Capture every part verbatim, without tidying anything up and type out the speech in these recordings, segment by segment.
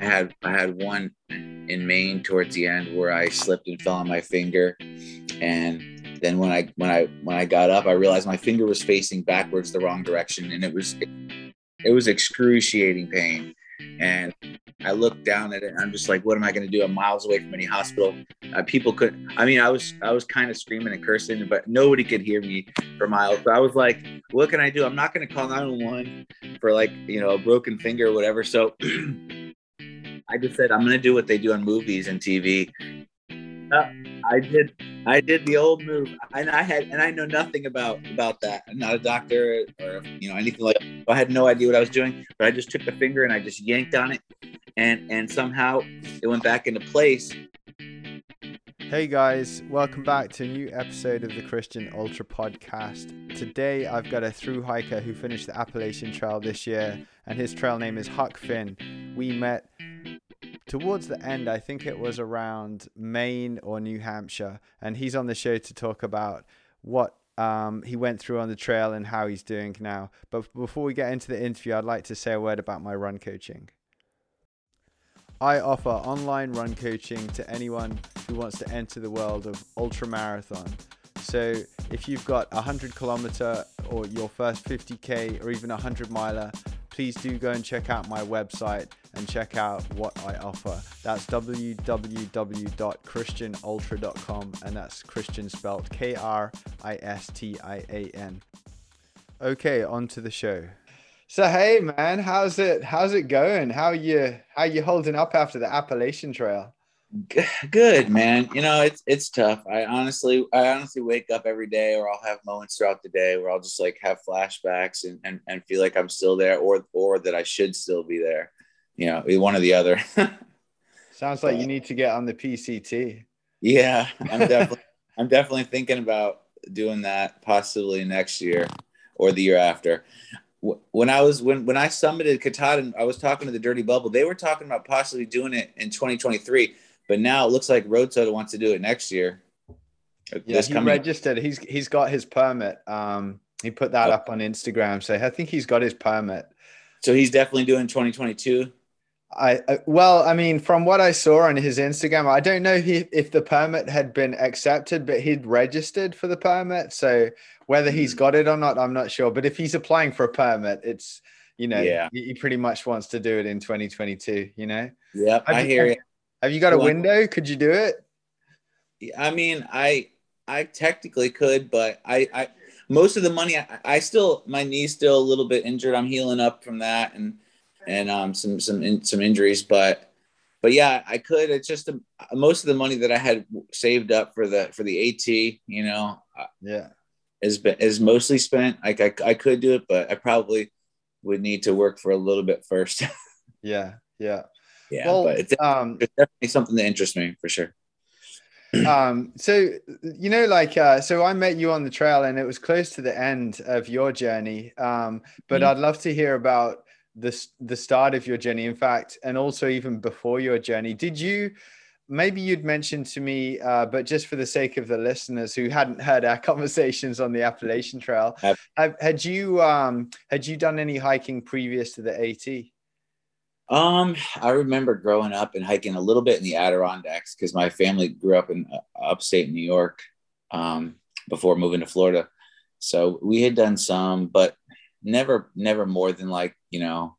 I had I had one in Maine towards the end where I slipped and fell on my finger, and then when I when I when I got up, I realized my finger was facing backwards the wrong direction, and it was it was excruciating pain. And I looked down at it, and I'm just like, what am I going to do? I'm miles away from any hospital. Uh, people couldn't. I mean, I was I was kind of screaming and cursing, but nobody could hear me for miles. So I was like, what can I do? I'm not going to call nine one one for, like, you know, a broken finger or whatever. So I just said, I'm going to do what they do on movies and T V. Uh, I did. I did the old move, and I had, and I know nothing about about that. I'm not a doctor or, you know, anything like that. I had no idea what I was doing, but I just took the finger and I just yanked on it, and and somehow it went back into place. Hey guys, welcome back to a new episode of the Christian Ultra Podcast. Today I've got a thru hiker who finished the Appalachian Trail this year, and his trail name is Huck Finn. We met towards the end, I think it was around Maine or New Hampshire, and he's on the show to talk about what um, he went through on the trail and how he's doing now. But before we get into the interview, I'd like to say a word about my run coaching. I offer online run coaching to anyone who wants to enter the world of ultramarathon. So if you've got a one hundred kilometer or your first fifty K or even a one hundred miler, please do go and check out my website and check out what I offer. That's w w w dot christian ultra dot com, and that's Christian spelled K R I S T I A N. Okay, on to the show. So hey man, how's it how's it going? How are you how are you holding up after the Appalachian Trail? Good, man. You know, it's it's tough. I honestly I honestly wake up every day, or I'll have moments throughout the day where I'll just like have flashbacks and and, and feel like I'm still there, or or that I should still be there. You know, one or the other. Sounds like uh, you need to get on the P C T. Yeah, I'm definitely I'm definitely thinking about doing that, possibly next year or the year after. When I was when when I summited Katahdin, I was talking to the Dirty Bubble. They were talking about possibly doing it in twenty twenty-three. But now it looks like Road Soda wants to do it next year. Yeah, he registered. Up. He's he's got his permit. Um, he put that oh. up on Instagram. So I think he's got his permit. So he's definitely doing twenty twenty-two. I uh, well, I mean, from what I saw on his Instagram, I don't know if, if the permit had been accepted, but he'd registered for the permit. So whether he's got it or not, I'm not sure. But if he's applying for a permit, it's, you know, yeah. he, he pretty much wants to do it in twenty twenty-two. You know. Yeah, I hear you. Have you got a window? Could you do it? I mean, I I technically could, but I, I most of the money, I, I still, my knee's still a little bit injured. I'm healing up from that and and um some some in, some injuries, but but yeah, I could. It's just the, most of the money that I had saved up for the for the AT, you know, yeah, is is mostly spent. Like I I could do it, but I probably would need to work for a little bit first. yeah, yeah. Yeah, well, but it's definitely, um, it's definitely something that interests me for sure. um, so, you know, like, uh, so I met you on the trail and it was close to the end of your journey. Um, but mm-hmm. I'd love to hear about this, the start of your journey, in fact, and also even before your journey. Did you, maybe you'd mentioned to me, uh, but just for the sake of the listeners who hadn't heard our conversations on the Appalachian Trail, have, had you, um, had you done any hiking previous to the AT? Um, I remember growing up and hiking a little bit in the Adirondacks because my family grew up in uh, upstate New York, um, before moving to Florida. So we had done some, but never, never more than like, you know,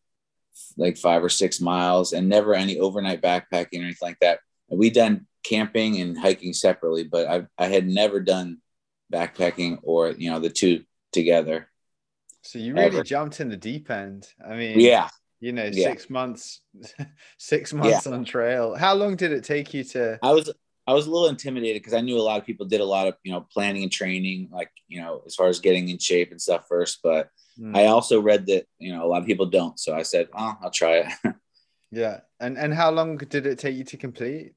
like five or six miles and never any overnight backpacking or anything like that. We done camping and hiking separately, but I I had never done backpacking or, you know, the two together. So you really ever. jumped in the deep end. I mean, yeah. You know, yeah. six months, six months yeah. on trail. How long did it take you to? I was, I was a little intimidated because I knew a lot of people did a lot of, you know, planning and training, like, you know, as far as getting in shape and stuff first. But mm. I also read that, you know, a lot of people don't. So I said, oh, I'll try it. yeah. And, and how long did it take you to complete?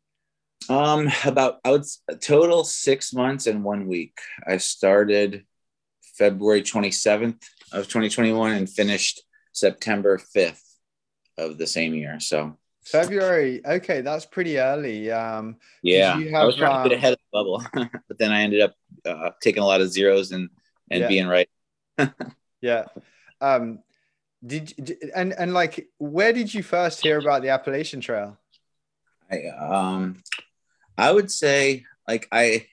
Um, about, I would a total six months and one week. I started February twenty-seventh of twenty twenty-one and finished September fifth. Of the same year. So February, okay, that's pretty early. Um yeah, you have, I was trying um, to get ahead of the bubble but then I ended up uh, taking a lot of zeros and and yeah. being right. yeah um Did, did and and like, where did you first hear about the Appalachian Trail? I um, I would say like I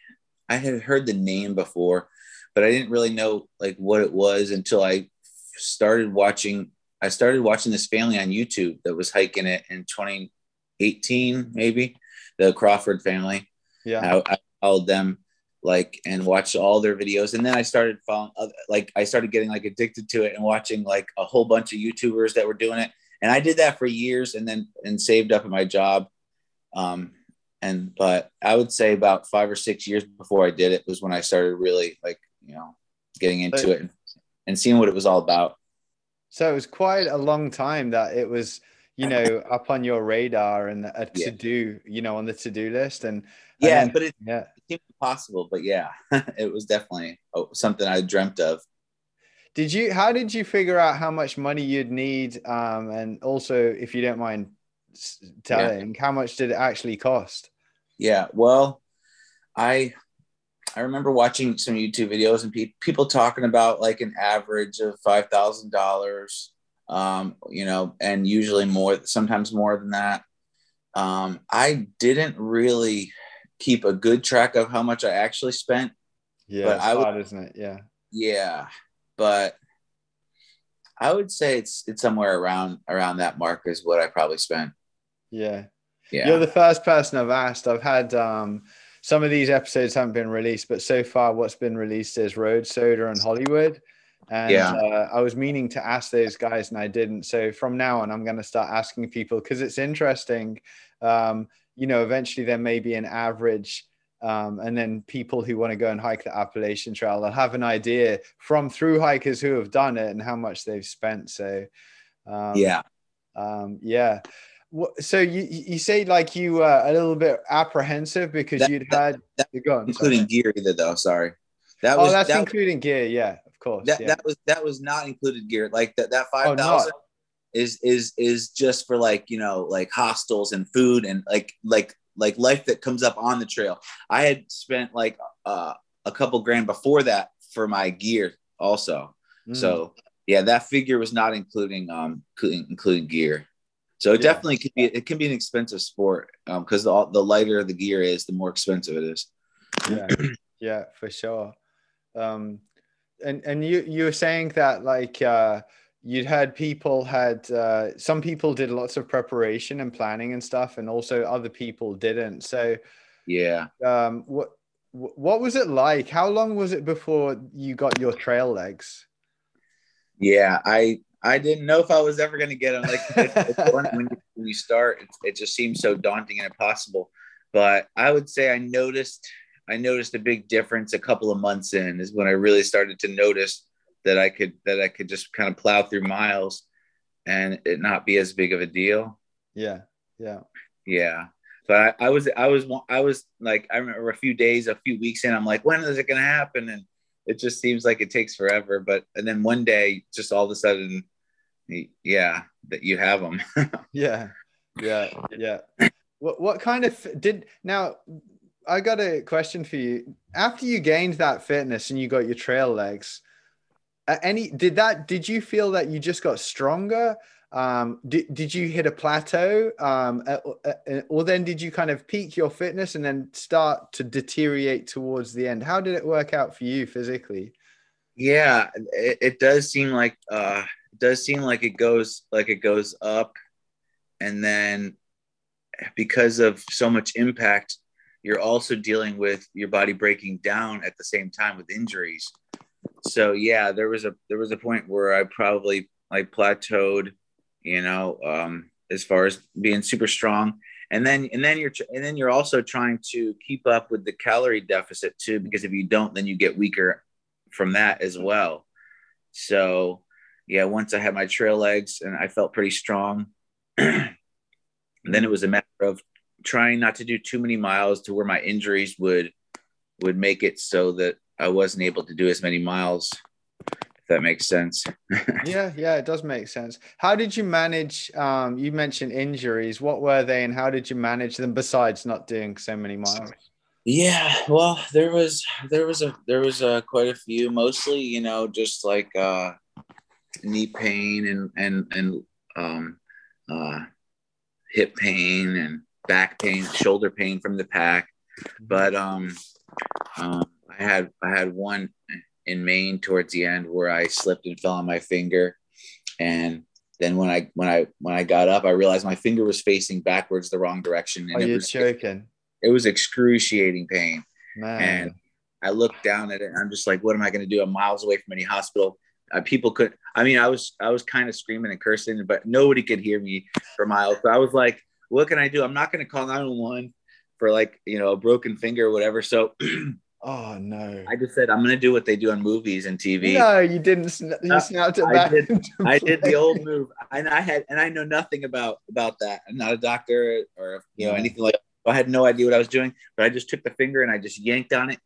I had heard the name before, but I didn't really know like what it was until I started watching. I started watching this family on YouTube that was hiking it in twenty eighteen, maybe, the Crawford family. Yeah, I, I followed them like and watched all their videos, and then I started following other, like I started getting like addicted to it and watching like a whole bunch of YouTubers that were doing it, and I did that for years, and then and saved up at my job, um and but I would say about five or six years before I did it was when I started really like you know getting into so, it and, and seeing what it was all about. So it was quite a long time that it was you know up on your radar and a to do yeah. you know on the to do list and yeah and then, but it, yeah. it seemed impossible, but yeah it was definitely something I dreamt of. Did you how did you figure out how much money you'd need, um and also, if you don't mind telling, yeah. how much did it actually cost? Yeah, well, I I remember watching some YouTube videos and pe- people talking about like an average of five thousand dollars, um you know and usually more, sometimes more than that. um I didn't really keep a good track of how much I actually spent. Yeah, but it's I would, hard, isn't it? Yeah. Yeah. But I would say it's it's somewhere around around that mark is what I probably spent. Yeah. Yeah. You're the first person I've asked. I've had um, some of these episodes haven't been released, but so far what's been released is Road Soda and Hollywood. And yeah. uh, I was meaning to ask those guys and I didn't. So from now on, I'm going to start asking people because it's interesting. Um, you know, eventually there may be an average, um, and then people who want to go and hike the Appalachian Trail, they'll have an idea from through hikers who have done it and how much they've spent. So, um, yeah. Um, yeah. So you, you say like you were a little bit apprehensive because that, you'd had that, that, gone, including sorry. gear either though. Sorry. That was, oh, that's that, including gear. Yeah, of course. That, yeah. that was, that was not included gear. Like that, that five thousand. Oh, is is is just for like you know like hostels and food and like like like life that comes up on the trail. I had spent like uh a couple grand before that for my gear also. Mm. So yeah, that figure was not including um including gear. So it yeah. definitely could be it can be an expensive sport, um because the the lighter the gear is, the more expensive it is. Yeah, yeah, for sure. Um, and and you you were saying that like uh. you'd heard people had, uh, some people did lots of preparation and planning and stuff, and also other people didn't. So yeah. Um, what, what was it like? How long was it before you got your trail legs? Yeah, I, I didn't know if I was ever going to get them. Like it's, it's when, you, when you start, it, it just seems so daunting and impossible, but I would say I noticed, I noticed a big difference a couple of months in is when I really started to notice that I could, that I could just kind of plow through miles and it not be as big of a deal. Yeah. Yeah. Yeah. But I, I was, I was, I was like, I remember a few days, a few weeks in, I'm like, when is it going to happen? And it just seems like it takes forever. But, and then one day just all of a sudden, yeah, that you have them. Yeah. Yeah. Yeah. What, what kind of did now, I got a question for you. After you gained that fitness and you got your trail legs, Any did that? Did you feel that you just got stronger? Um, did, did you hit a plateau, um, or then did you kind of peak your fitness and then start to deteriorate towards the end? How did it work out for you physically? Yeah, it, it does seem like uh, it does seem like it goes like it goes up, and then because of so much impact, you're also dealing with your body breaking down at the same time with injuries. So yeah, there was a there was a point where I probably like plateaued, you know, um, as far as being super strong, and then and then you're and then you're also trying to keep up with the calorie deficit too, because if you don't, then you get weaker from that as well. So yeah, once I had my trail legs and I felt pretty strong, then it was a matter of trying not to do too many miles to where my injuries would would make it so that I wasn't able to do as many miles, if that makes sense. Yeah, yeah, it does make sense. How did you manage, um, you mentioned injuries, what were they and how did you manage them besides not doing so many miles? Yeah, well, there was, there was a, there was a, quite a few, mostly, you know, just like, uh, knee pain and, and, and, um, uh, hip pain and back pain, shoulder pain from the pack. But, um, um, I had, I had one in Maine towards the end where I slipped and fell on my finger. And then when I, when I, when I got up, I realized my finger was facing backwards the wrong direction. And oh, it you're was, joking. It was excruciating pain. Man. And I looked down at it and I'm just like, what am I going to do? I'm miles away from any hospital. Uh, people could, I mean, I was, I was kind of screaming and cursing, but nobody could hear me for miles. So I was like, what can I do? I'm not going to call nine one one for like, you know, a broken finger or whatever. So oh no, I just said, I'm going to do what they do on movies and T V. No, you didn't. Sn- you uh, snapped it I back. Did, I did the old move. And I had, and I know nothing about, about that. I'm not a doctor or, you know, yeah. anything like that. I had no idea what I was doing, but I just took the finger and I just yanked on it.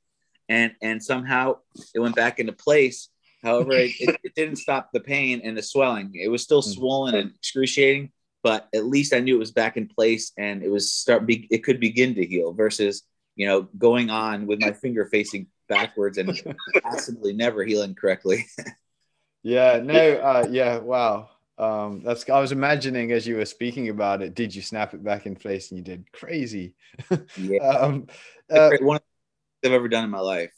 And and somehow it went back into place. However, it, it, it didn't stop the pain and the swelling. It was still swollen and excruciating, but at least I knew it was back in place and it was start. Be, it could begin to heal versus, you know, going on with my finger facing backwards and possibly never healing correctly. yeah. No. Uh, yeah. Wow. Um, that's. I was imagining as you were speaking about it. Did you snap it back in place? And you did. Crazy. yeah. um, uh, One of I've ever done in my life.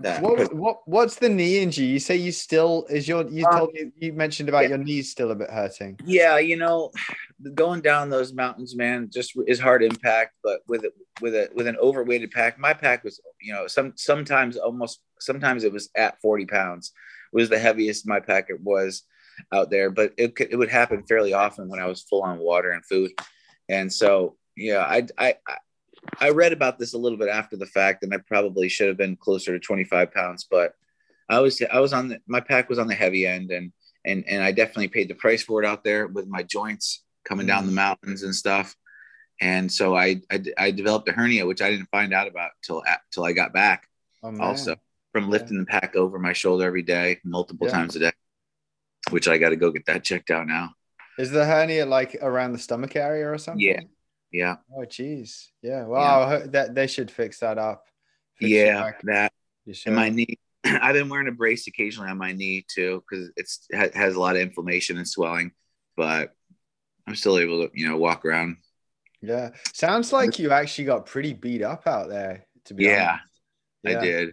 That. What, what what's the knee injury? You say you still is your you um, told me you mentioned about yeah. your knees still a bit hurting. Yeah, you know, going down those mountains, man, just is hard impact. But with it, with a with an overweighted pack, my pack was you know some sometimes almost sometimes it was at forty pounds was the heaviest my pack it was out there. But it could, it would happen fairly often when I was full on water and food, and so yeah, I I. I I read about this a little bit after the fact, and I probably should have been closer to twenty-five pounds, but I was, I was on the, my pack was on the heavy end and, and, and I definitely paid the price for it out there with my joints coming down the mountains and stuff. And so I, I, I developed a hernia, which I didn't find out about till, till I got back oh, also from lifting yeah. the pack over my shoulder every day, multiple yeah. times a day, which I got to go get that checked out now. Is the hernia like around the stomach area or something? Yeah. Yeah. Oh, geez. Yeah. Wow. Yeah. That they should fix that up. Fix yeah. That. And my knee. I've been wearing a brace occasionally on my knee too, because it's ha- has a lot of inflammation and swelling. But I'm still able to, you know, walk around. Yeah. Sounds like you actually got pretty beat up out there. To be yeah, honest. I yeah. did.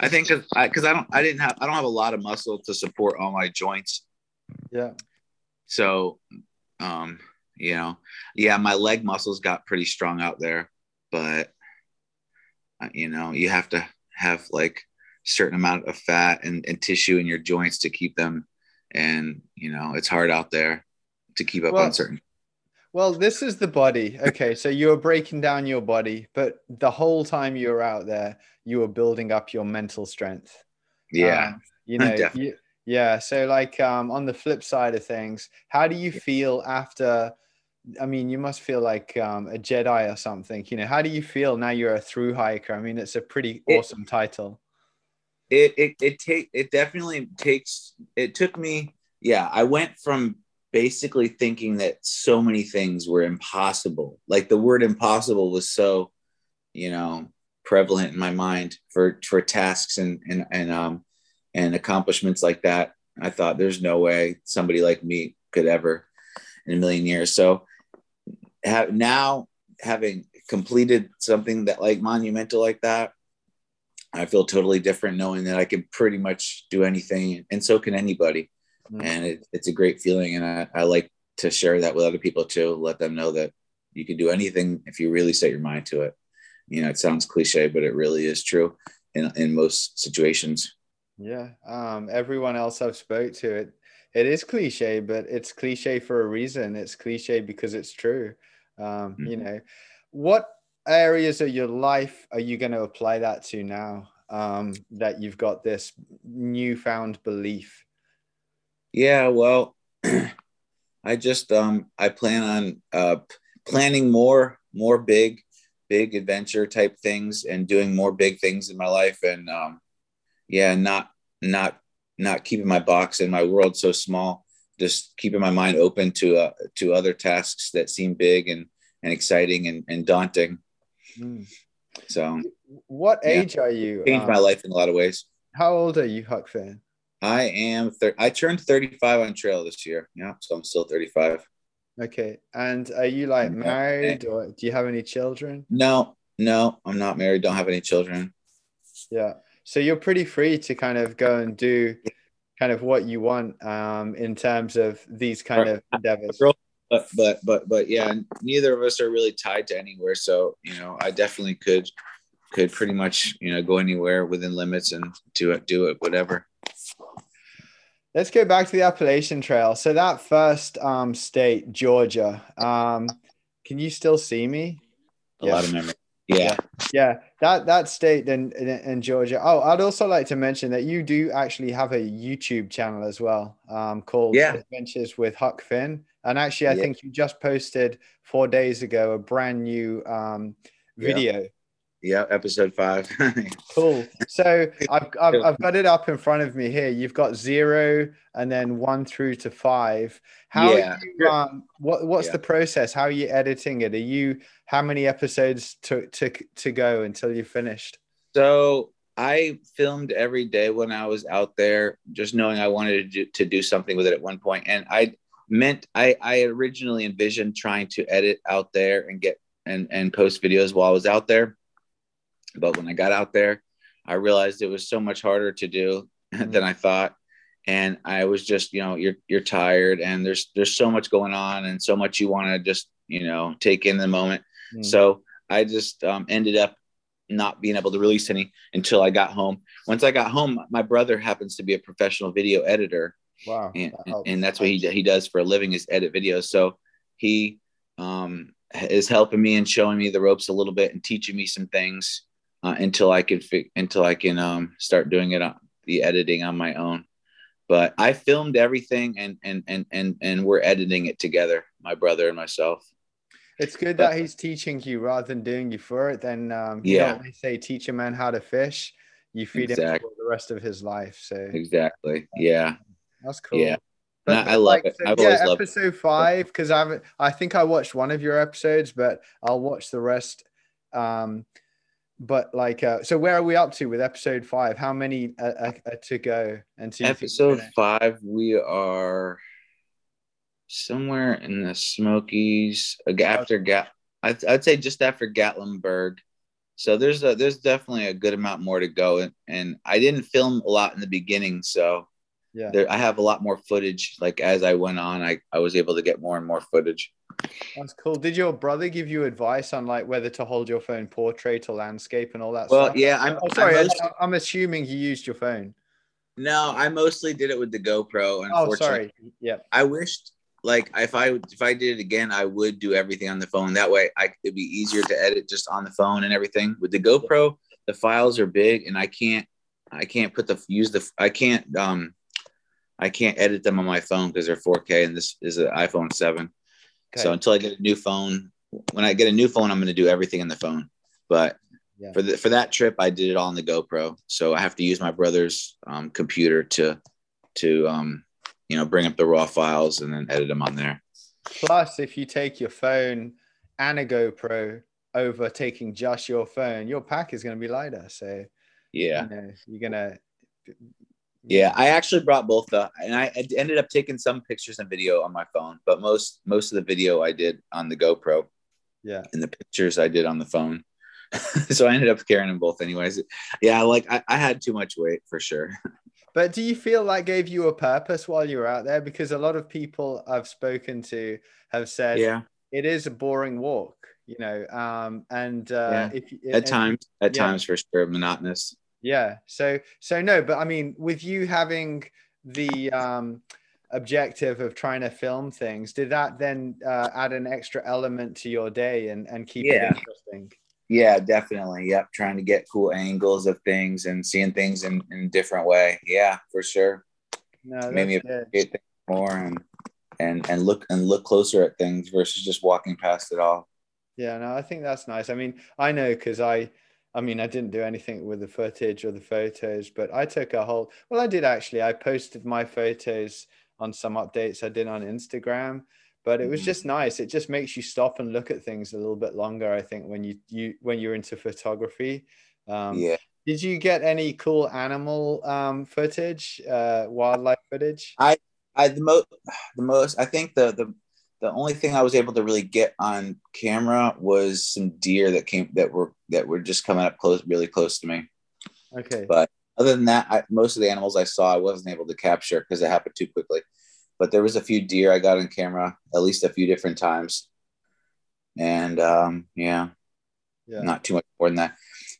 I think because I, cause I don't I didn't have I don't have a lot of muscle to support all my joints. Yeah. So. um You know, yeah, my leg muscles got pretty strong out there, but you know, you have to have like certain amount of fat and, and tissue in your joints to keep them. And, you know, it's hard out there to keep up well, on certain. Well, this is the body. Okay. So you were breaking down your body, but the whole time you were out there, you were building up your mental strength. Yeah. Um, you know, you, yeah. So like um, on the flip side of things, how do you feel after? I mean, you must feel like um, a Jedi or something, you know, how do you feel now you're a thru hiker? I mean, it's a pretty awesome it, title. It, it, it take, it definitely takes, it took me. Yeah. I went from basically thinking that so many things were impossible. Like the word impossible was so, you know, prevalent in my mind for, for tasks and, and, and, um, and accomplishments like that. I thought there's no way somebody like me could ever in a million years. So, Have, now having completed something that like monumental like that, I feel totally different knowing that I can pretty much do anything, and so can anybody. Mm-hmm. And it, it's a great feeling, and I, I like to share that with other people too. Let them know that you can do anything if you really set your mind to it. You know, it sounds cliche, but it really is true in in most situations. Yeah, um, everyone else I've spoke to it. It is cliche, but it's cliche for a reason. It's cliche because it's true. Um, mm-hmm. You know, what areas of your life are you going to apply that to now um, that you've got this newfound belief? Yeah, well, I just um, I plan on uh, planning more, more big, big adventure type things and doing more big things in my life. And um, yeah, not not. not keeping my box and my world so small, just keeping my mind open to, uh, to other tasks that seem big and, and exciting and, and daunting. Mm. So what age yeah. are you? Changed um, my life in a lot of ways. How old are you, Huck Finn? I am. Thir- I turned thirty-five on trail this year. Yeah, so I'm still thirty-five. Okay, and are you like married, or do you have any children? No, no, I'm not married. Don't have any children. Yeah, so you're pretty free to kind of go and do kind of what you want um, in terms of these kind of endeavors. But but but but yeah, neither of us are really tied to anywhere. So you know, I definitely could could pretty much you know go anywhere within limits and do it do it whatever. Let's go back to the Appalachian Trail. So that first um, state, Georgia, um, can you still see me? A yeah. lot of memory. Yeah. Yeah. That that state in, in, in Georgia. Oh, I'd also like to mention that you do actually have a YouTube channel as well um, called yeah. Adventures with Huck Finn. And actually, I yeah. think you just posted four days ago a brand new um, video. Yeah. Yeah, episode five. Cool. So I've, I've I've got it up in front of me here. You've got zero and then one through to five. How yeah. are you, um, what what's yeah. the process? How are you editing it? Are you how many episodes to to to go until you finished? So I filmed every day when I was out there, just knowing I wanted to do, to do something with it at one point. And I meant I I originally envisioned trying to edit out there and get and and post videos while I was out there. But when I got out there, I realized it was so much harder to do mm-hmm. than I thought. And I was just, you know, you're, you're tired and there's, there's so much going on and so much you want to just, you know, take in the moment. Mm-hmm. So I just um, ended up not being able to release any until I got home. Once I got home, my brother happens to be a professional video editor. Wow. And, that and that's what he he does for a living is edit videos. So he um, is helping me and showing me the ropes a little bit and teaching me some things. Uh, until I could fi- until I can um, start doing it on the editing on my own. But I filmed everything and and and and and we're editing it together, my brother and myself. It's good but, that he's teaching you rather than doing you for it. Then um, you yeah, know, they say teach a man how to fish, you feed exactly. him for the rest of his life. So exactly, yeah, that's cool. Yeah, but, no, but I love like, it. So, I've yeah, always loved it. Episode five because I've I think I watched one of your episodes, but I'll watch the rest. Um, But like, uh, so where are we up to with episode five? How many are, are, are to go? And episode five, we are somewhere in the Smokies after Gat. I'd, I'd say just after Gatlinburg. So there's a, there's definitely a good amount more to go. And, and I didn't film a lot in the beginning, so yeah, there, I have a lot more footage. Like as I went on, I, I was able to get more and more footage. That's cool. Did your brother give you advice on like whether to hold your phone portrait or landscape and all that well, stuff? Well, yeah, I'm oh, sorry. I mostly, I'm assuming you used your phone. No, I mostly did it with the GoPro. Unfortunately. Oh, sorry. Yeah. I wished like if I if I did it again, I would do everything on the phone. That way, I it'd be easier to edit just on the phone and everything. With the GoPro, the files are big, and I can't I can't put the use the I can't um I can't edit them on my phone because they're four K and this is an iPhone seven. Okay. So until I get a new phone, when I get a new phone, I'm going to do everything on the phone. But yeah. for the, for that trip, I did it all on the GoPro. So I have to use my brother's um, computer to, to um, you know, bring up the raw files and then edit them on there. Plus, if you take your phone and a GoPro over taking just your phone, your pack is going to be lighter. So yeah, you know, you're going to. Yeah, I actually brought both the, and I ended up taking some pictures and video on my phone, but most most of the video I did on the GoPro. Yeah, and the pictures I did on the phone. So I ended up carrying them both anyways. Yeah, like I, I had too much weight for sure. But do you feel that gave you a purpose while you were out there? Because a lot of people I've spoken to have said, yeah, it is a boring walk, you know, um, and uh, yeah. if, at and, times, at yeah. times for sure, monotonous. Yeah. So, so no, but I mean, with you having the um, objective of trying to film things, did that then uh, add an extra element to your day and, and keep yeah. it interesting? Yeah, definitely. Yep. Trying to get cool angles of things and seeing things in, in a different way. Yeah, for sure. No, maybe appreciate things more and, and, and look, and look closer at things versus just walking past it all. Yeah, no, I think that's nice. I mean, I know, cause I, I mean, I didn't do anything with the footage or the photos, but I took a whole, well, I did actually, I posted my photos on some updates I did on Instagram, but it was just nice. It just makes you stop and look at things a little bit longer, I think, when you, you, when you're into photography. Um, yeah. Did you get any cool animal um, footage, uh, wildlife footage? I, I the most, the most. I think the the the only thing I was able to really get on camera was some deer that came that were that were just coming up close, really close to me. Okay. But other than that, I, most of the animals I saw, I wasn't able to capture because it happened too quickly. But there was a few deer I got on camera at least a few different times, and um, yeah, yeah, not too much more than that.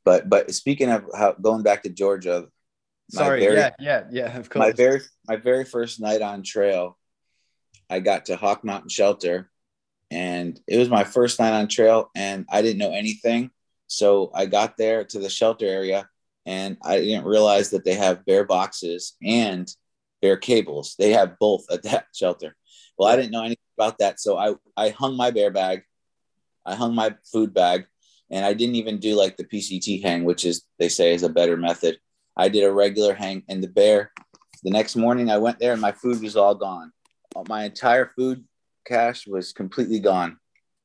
But but speaking of how, going back to Georgia, sorry, very, yeah, yeah, yeah, of course. My very my very first night on trail, I got to Hawk Mountain Shelter, and it was my first night on trail, and I didn't know anything. So I got there to the shelter area, and I didn't realize that they have bear boxes and bear cables. They have both at that shelter. Well, I didn't know anything about that, so I I hung my bear bag, I hung my food bag. And I didn't even do like the P C T hang, which is, they say, is a better method. I did a regular hang, and the bear, the next morning I went there and my food was all gone. My entire food cache was completely gone.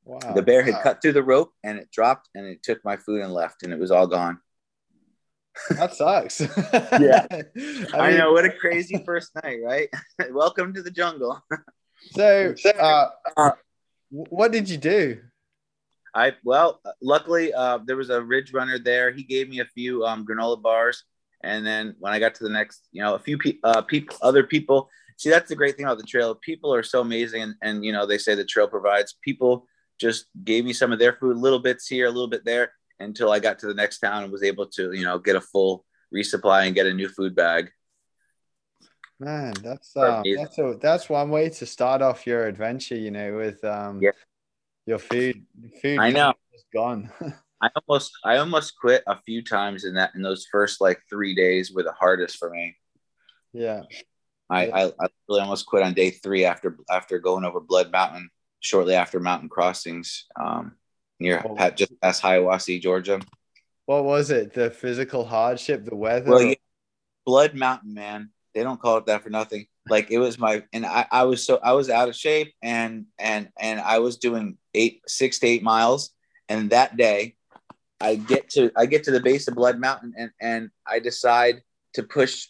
Wow. The bear had wow. cut through the rope and it dropped and it took my food and left, and it was all gone. That sucks. Yeah. I, mean, I know. What a crazy first night, right? Welcome to the jungle. So, uh, uh, what did you do? I, well, luckily uh, there was a ridge runner there. He gave me a few um, granola bars. And then when I got to the next, you know, a few pe- uh, people, other people, see, that's the great thing about the trail. People are so amazing. And, and, you know, they say the trail provides. People just gave me some of their food, little bits here, a little bit there, until I got to the next town and was able to, you know, get a full resupply and get a new food bag. Man, that's, uh, that's, a, that's one way to start off your adventure, you know, with, um, yeah. Your food, food I know. is gone. I almost, I almost quit a few times in that, in those first like three days were the hardest for me. Yeah. I, I, I really almost quit on day three after, after going over Blood Mountain, shortly after Mountain Crossings, um, near oh. just past Hiawassee, Georgia. What was it? The physical hardship, the weather? Well, yeah. Blood Mountain, man. They don't call it that for nothing. Like it was my, and I, I was so, I was out of shape and, and, and I was doing eight, six to eight miles. And that day I get to, I get to the base of Blood Mountain and, and I decide to push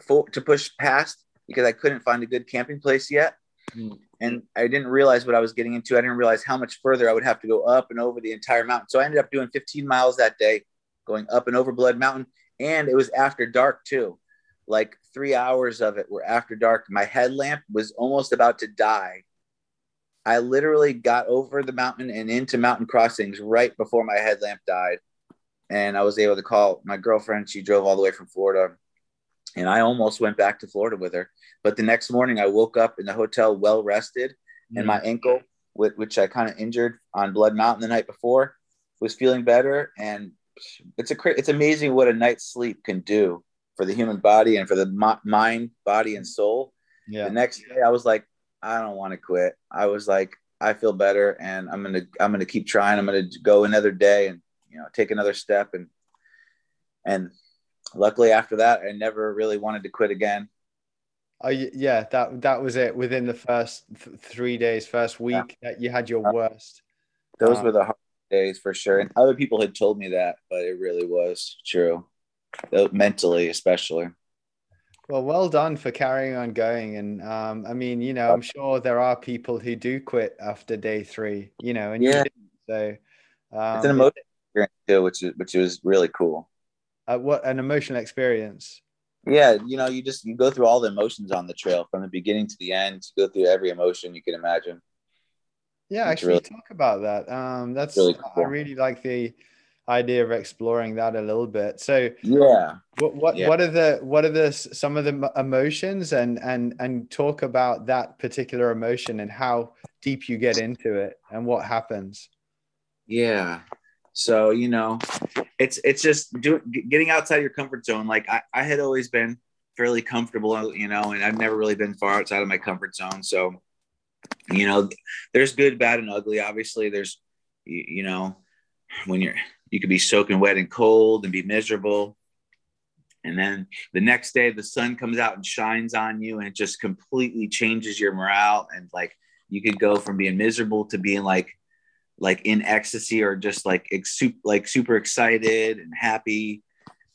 for, to push past because I couldn't find a good camping place yet. Mm. And I didn't realize what I was getting into. I didn't realize how much further I would have to go up and over the entire mountain. So I ended up doing fifteen miles that day, going up and over Blood Mountain. And it was after dark too. Like three hours of it were after dark. My headlamp was almost about to die. I literally got over the mountain and into Mountain Crossings right before my headlamp died. And I was able to call my girlfriend. She drove all the way from Florida. And I almost went back to Florida with her. But the next morning I woke up in the hotel well rested. Mm-hmm. And my ankle, which I kind of injured on Blood Mountain the night before, was feeling better. And it's a it's amazing what a night's sleep can do for the human body and for the mind, body, and soul. Yeah. The next day I was like, I don't want to quit. I was like, I feel better and I'm going to, I'm going to keep trying. I'm going to go another day and, you know, take another step. And, and luckily after that, I never really wanted to quit again. Oh yeah. That, that was it within the first th- three days, first week yeah. that you had your uh, worst. Those um, were the hard days for sure. And other people had told me that, but it really was true. Mentally especially. Well, well done for carrying on going. And um I mean, you know, I'm sure there are people who do quit after day three, you know, and yeah. you didn't, so um, it's an emotional experience too, which is which was really cool. Uh, what an emotional experience. Yeah, you know, you just you go through all the emotions on the trail from the beginning to the end. You go through every emotion you can imagine. Yeah, it's actually really, talk about that. Um that's really cool. I really like the idea of exploring that a little bit. So yeah, what what, yeah. what are the what are the some of the emotions and and and talk about that particular emotion and how deep you get into it and what happens. Yeah, so you know, it's it's just do, getting outside your comfort zone. Like I, I had always been fairly comfortable, you know, and I've never really been far outside of my comfort zone. So you know, there's good, bad, and ugly. Obviously, there's you, you know when you're you could be soaking wet and cold and be miserable. And then the next day the sun comes out and shines on you and it just completely changes your morale. And like, you could go from being miserable to being like, like in ecstasy or just like, like super excited and happy.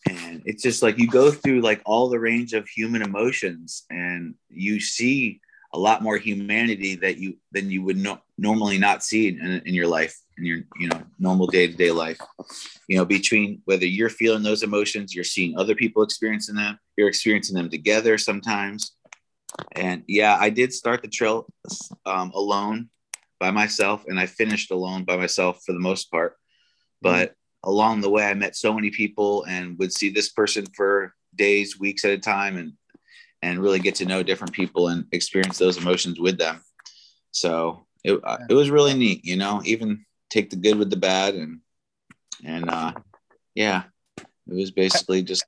And it's just like you go through like all the range of human emotions, and you see a lot more humanity that you than you would no, normally not see in, in your life, in your you know normal day-to-day life. You know, between whether you're feeling those emotions, you're seeing other people experiencing them, you're experiencing them together sometimes. And yeah, I did start the trail um, alone by myself, and I finished alone by myself for the most part. But mm-hmm. along the way, I met so many people and would see this person for days, weeks at a time, and, and really get to know different people and experience those emotions with them. So it, it was really neat, you know, even take the good with the bad. And, and uh, yeah, it was basically just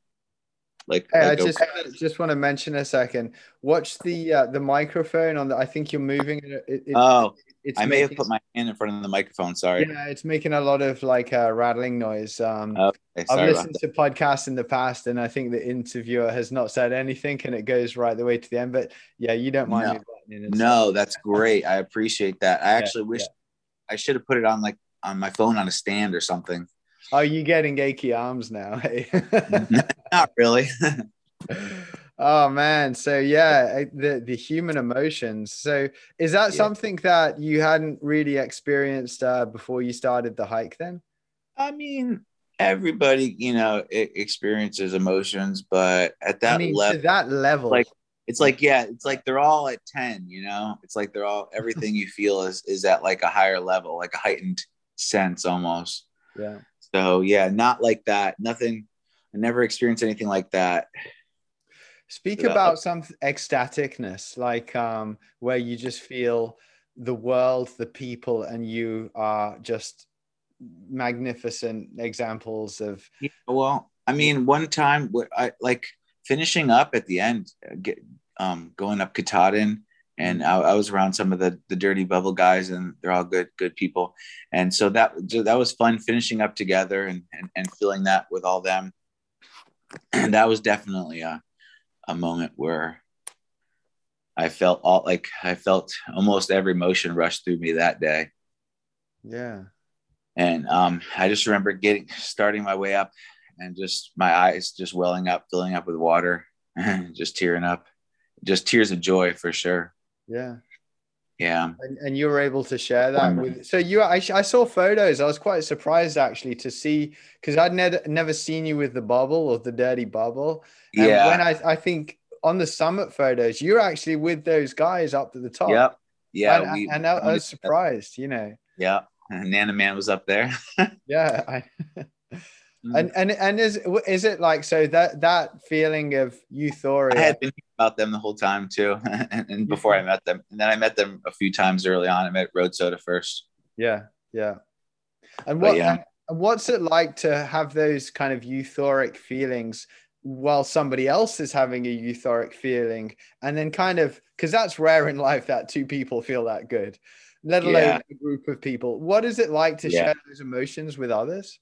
like, hey, like I just, a- just want to mention a second, watch the, uh, the microphone on the, I think you're moving. It, it, oh, It's I may making, have put my hand in front of the microphone. Sorry. Yeah, it's making a lot of like a uh, rattling noise. Um, okay, I've listened to podcasts in the past, and I think the interviewer has not said anything, and it goes right the way to the end. But yeah, you don't mind. No, me no that's great. I appreciate that. I yeah, actually wish yeah. I should have put it on like on my phone on a stand or something. Oh, you're getting achy arms now. Hey? Not really. Oh man, so yeah, the the human emotions. So is that yeah. something that you hadn't really experienced uh, before you started the hike then? I mean, everybody, you know, it experiences emotions, but at that I mean, level, to that level, like it's like yeah, it's like they're all at ten, you know. It's like they're all everything you feel is is at like a higher level, like a heightened sense almost. Yeah. So yeah, not like that. Nothing. I never experienced anything like that. Speak yeah. about some ecstaticness, like um, where you just feel the world, the people, and you are just magnificent examples of. Yeah, well, I mean, one time, I like finishing up at the end, get, um, going up Katahdin, and I, I was around some of the, the Dirty Bubble guys, and they're all good, good people. And so that that was fun finishing up together and and, and feeling that with all them. And that was definitely a. Uh, a moment where I felt all like I felt almost every emotion rush through me that day. Yeah. And um, I just remember getting, starting my way up and just my eyes just welling up, filling up with water, just tearing up, just tears of joy for sure. Yeah. Yeah. And, and you were able to share that with, so you, I, I saw photos. I was quite surprised actually to see, cause I'd never, never seen you with the bubble or the Dirty Bubble. And yeah. when I, I think on the summit photos, you're actually with those guys up to the top. Yep. Yeah. And, we, and I, I was surprised, you know? Yeah. And Nana Man was up there. yeah. I, and, and, and is, is it like, so that, that feeling of euphoria. I had been about them the whole time too and before I met them, and then I met them a few times early on. I met Road Soda first. Yeah yeah and what yeah. and what's it like to have those kind of euphoric feelings while somebody else is having a euphoric feeling, and then kind of, because that's rare in life that two people feel that good, let alone yeah. a group of people. What is it like to yeah. share those emotions with others?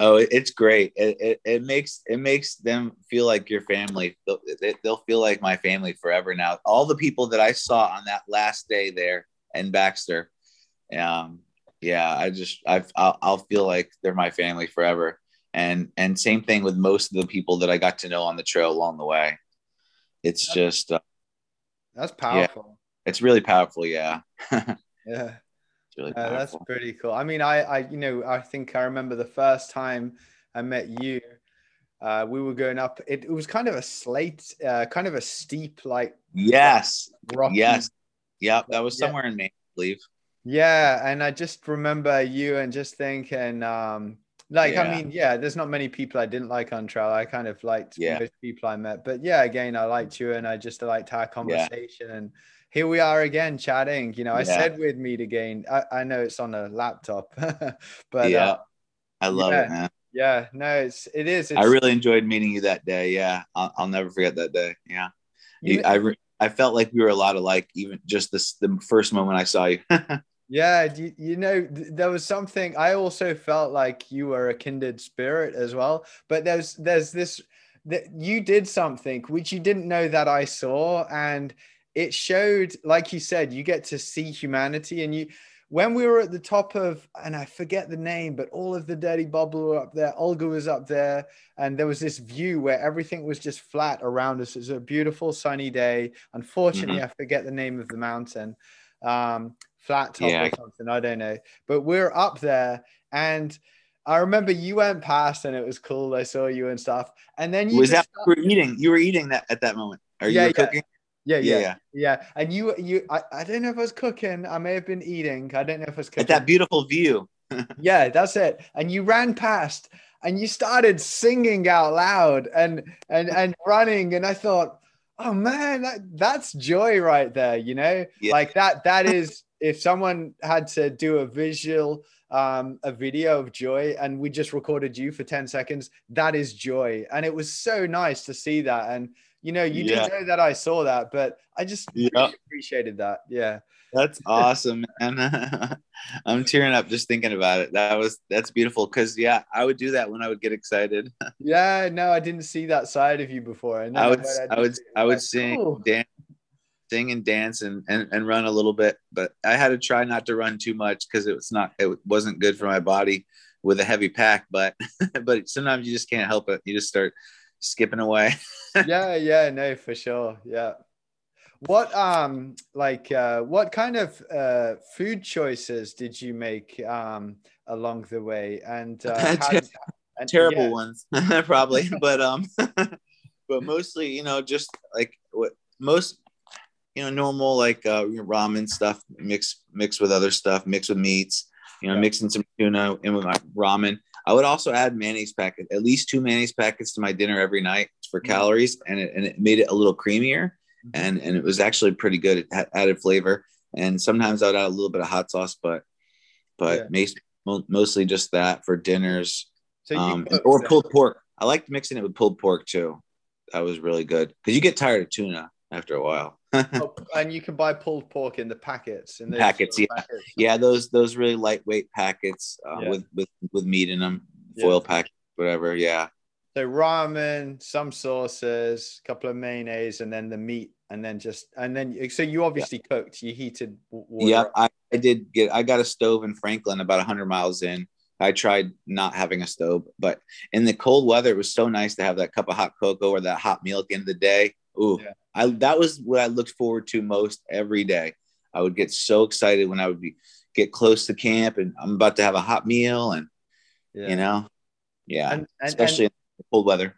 Oh, it's great. It, it it makes it makes them feel like your family. They'll, they'll feel like my family forever now. All the people that I saw on that last day there in Baxter, um, yeah, I just I've, I'll I'll feel like they're my family forever. And and same thing with most of the people that I got to know on the trail along the way. It's that's, just uh, that's powerful. Yeah, it's really powerful. Yeah. yeah. Really uh, that's pretty cool. I mean, I, I, you know, I think I remember the first time I met you, uh, we were going up, it, it was kind of a slate, uh, kind of a steep, like, yes, rocky. yes. Yeah. That was somewhere yeah. in Maine, I believe. Yeah. And I just remember you and just thinking, um, like, yeah. I mean, yeah, there's not many people I didn't like on trail. I kind of liked yeah. most people I met, but yeah, again, I liked you and I just liked our conversation yeah. and here we are again chatting, you know. I yeah. said we'd meet again. I, I know it's on a laptop, but yeah, uh, I love yeah, it, man. Yeah, no, it's it is. It's, I really enjoyed meeting you that day. Yeah, I'll, I'll never forget that day. Yeah, you, I re- I felt like we were a lot alike, even just this the first moment I saw you. yeah, you, you know, th- there was something. I also felt like you were a kindred spirit as well. But there's there's this that you did something which you didn't know that I saw, and it showed, like you said, you get to see humanity. And you, when we were at the top of, and I forget the name, but all of the Dirty Bubble were up there. Olga was up there. And there was this view where everything was just flat around us. It was a beautiful sunny day. Unfortunately, mm-hmm. I forget the name of the mountain. Um, Flat Top yeah. or something, I don't know. But we're up there, and I remember you went past, and it was cool. I saw you and stuff. And then you was that you were eating. You were eating that at that moment. Are yeah, you were yeah. cooking? Yeah, yeah, yeah, yeah. And you, you, I, I don't know if I was cooking. I may have been eating. I don't know if I was cooking. At that beautiful view. Yeah, that's it. And you ran past, and you started singing out loud, and and and running. And I thought, oh man, that, that's joy right there. You know, yeah. like that. That is, if someone had to do a visual, um, a video of joy, and we just recorded you for ten seconds, that is joy. And it was so nice to see that. And you know, you yeah. didn't know that I saw that, but I just yep. really appreciated that. Yeah. That's awesome, man. I'm tearing up just thinking about it. That was, that's beautiful. Cause yeah, I would do that when I would get excited. Yeah. No, I didn't see that side of you before. And I would, I, I would, I would sing, cool. dance, sing and dance and, and, and run a little bit, but I had to try not to run too much cause it was not, it wasn't good for my body with a heavy pack, but, but sometimes you just can't help it. You just start skipping away. yeah yeah no for sure yeah what um like uh what kind of uh food choices did you make um along the way, and uh how did, and, terrible yeah. ones probably, but um but mostly, you know, just like what most, you know, normal, like uh ramen stuff mixed mixed with other stuff, mixed with meats, you know, yeah. mixing some tuna in with my ramen. I would also add mayonnaise packets, at least two mayonnaise packets to my dinner every night for calories. And it, and it made it a little creamier, and, and it was actually pretty good. It had added flavor. And sometimes I would add a little bit of hot sauce, but, but yeah. mostly just that for dinners. So you um, and, or pulled pork. I liked mixing it with pulled pork too. That was really good because you get tired of tuna after a while. Oh, and you can buy pulled pork in the packets in the packets yeah packets. yeah those those really lightweight packets uh, yeah. with, with with meat in them, foil yeah. packets, whatever. Yeah so ramen, some sauces, a couple of mayonnaise, and then the meat, and then just and then so you obviously yeah. cooked, you heated water. yeah I, I did get I got a stove in Franklin about one hundred miles in. I tried not having a stove, but in the cold weather it was so nice to have that cup of hot cocoa or that hot meal at the end of the day. Ooh, yeah. I, that was what I looked forward to most every day. I would get so excited when I would be get close to camp and I'm about to have a hot meal, and yeah. you know, yeah, and, and, especially and, in the cold weather.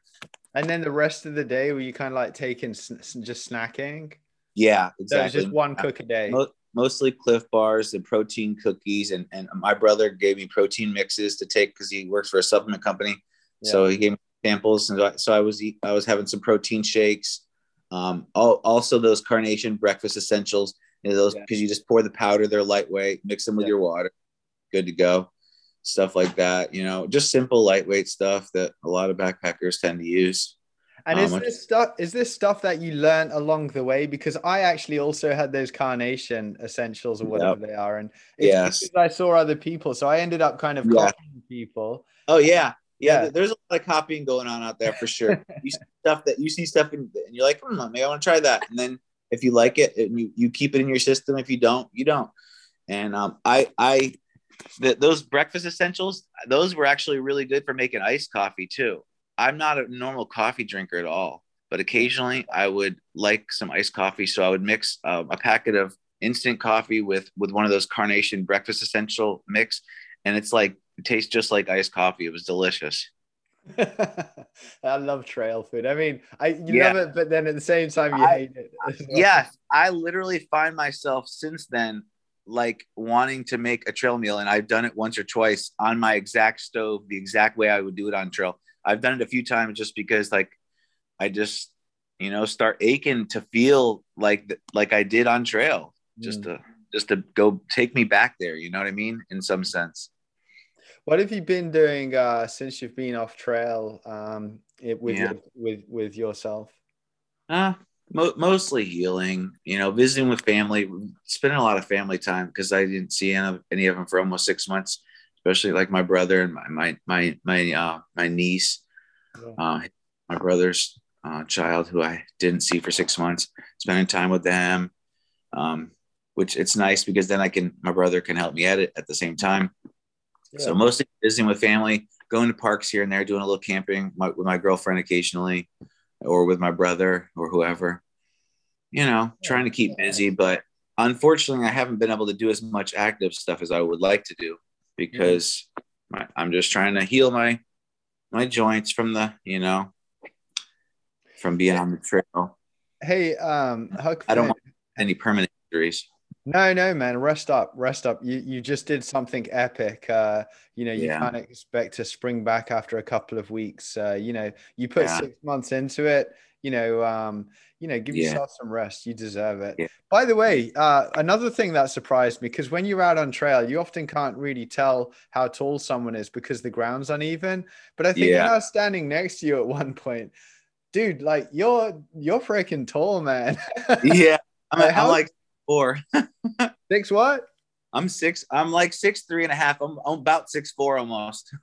And then the rest of the day, were you kind of like taking just snacking? Yeah, exactly. So just one cook a day. Mostly Cliff Bars and protein cookies, and and my brother gave me protein mixes to take because he works for a supplement company, yeah. so he gave me samples, and so I, so I was eat, I was having some protein shakes. Um, also those Carnation breakfast essentials, you know, those because yeah. you just pour the powder, they're lightweight, mix them with yeah. your water, good to go. Stuff like that, you know, just simple lightweight stuff that a lot of backpackers tend to use. And um, is this stuff is this stuff that you learn along the way? Because I actually also had those Carnation essentials or whatever yep. they are, and it's yes. because I saw other people, so I ended up kind of yeah. copying people. Oh yeah. Yeah, yeah, there's a lot of copying going on out there for sure. You see stuff that you see stuff in, and you're like, hmm, maybe I want to try that. And then if you like it, and you, you keep it in your system. If you don't, you don't. And um, I I the, those breakfast essentials, those were actually really good for making iced coffee too. I'm not a normal coffee drinker at all, but occasionally I would like some iced coffee, so I would mix uh, a packet of instant coffee with with one of those Carnation breakfast essential mix, and it's like. It tastes just like iced coffee. It was delicious. I love trail food. I mean, I you yeah. love it, but then at the same time you I, hate it. Well. Yes, I literally find myself since then like wanting to make a trail meal, and I've done it once or twice on my exact stove, the exact way I would do it on trail. I've done it a few times just because like I just you know start aching to feel like like I did on trail, just mm. to just to go take me back there. You know what I mean? In some sense. What have you been doing uh, since you've been off trail um, it, with, yeah. your, with with yourself? Uh, mo- mostly healing, you know, visiting with family, spending a lot of family time because I didn't see any of them for almost six months, especially like my brother and my my my my, uh, my niece, yeah. uh, my brother's uh, child who I didn't see for six months, spending time with them. Um, which it's nice because then I can, my brother can help me edit at the same time. Yeah. So mostly visiting with family, going to parks here and there, doing a little camping my, with my girlfriend occasionally, or with my brother or whoever, you know, yeah. trying to keep yeah. busy. But unfortunately, I haven't been able to do as much active stuff as I would like to do because mm-hmm. my, I'm just trying to heal my, my joints from the, you know, from being yeah. on the trail. Hey, um, Huck, I don't want any permanent injuries. No, no, man. Rest up, rest up. You you just did something epic. Uh, you know, you yeah. can't expect to spring back after a couple of weeks. Uh, you know, you put yeah. six months into it. You know, um, you know, give yeah. yourself some rest. You deserve it. Yeah. By the way, uh, another thing that surprised me, because when you're out on trail, you often can't really tell how tall someone is because the ground's uneven. But I think yeah. I was standing next to you at one point, dude. Like you're you're freaking tall, man. Yeah, I'm like. I'm how- like- Four. Six what? I'm six. I'm like six, three and a half. I'm, I'm about six, four almost.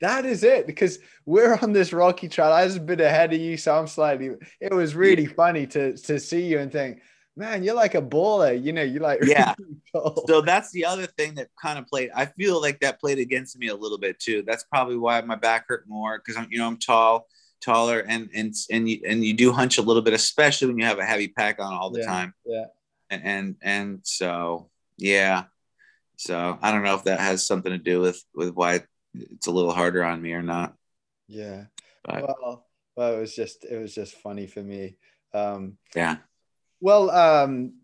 That is it, because we're on this rocky trail. I was a bit ahead of you, so I'm slightly, it was really yeah. funny to, to see you and think, man, you're like a baller. You know, you're like, yeah. Really so that's the other thing that kind of played. I feel like that played against me a little bit too. That's probably why my back hurt more, because I'm, you know, I'm tall, taller and, and, and you, and you do hunch a little bit, especially when you have a heavy pack on all the yeah. time. Yeah. And, and and so yeah so I don't know if that has something to do with with why it's a little harder on me or not. Yeah, but. well well it was just it was just funny for me. um yeah well um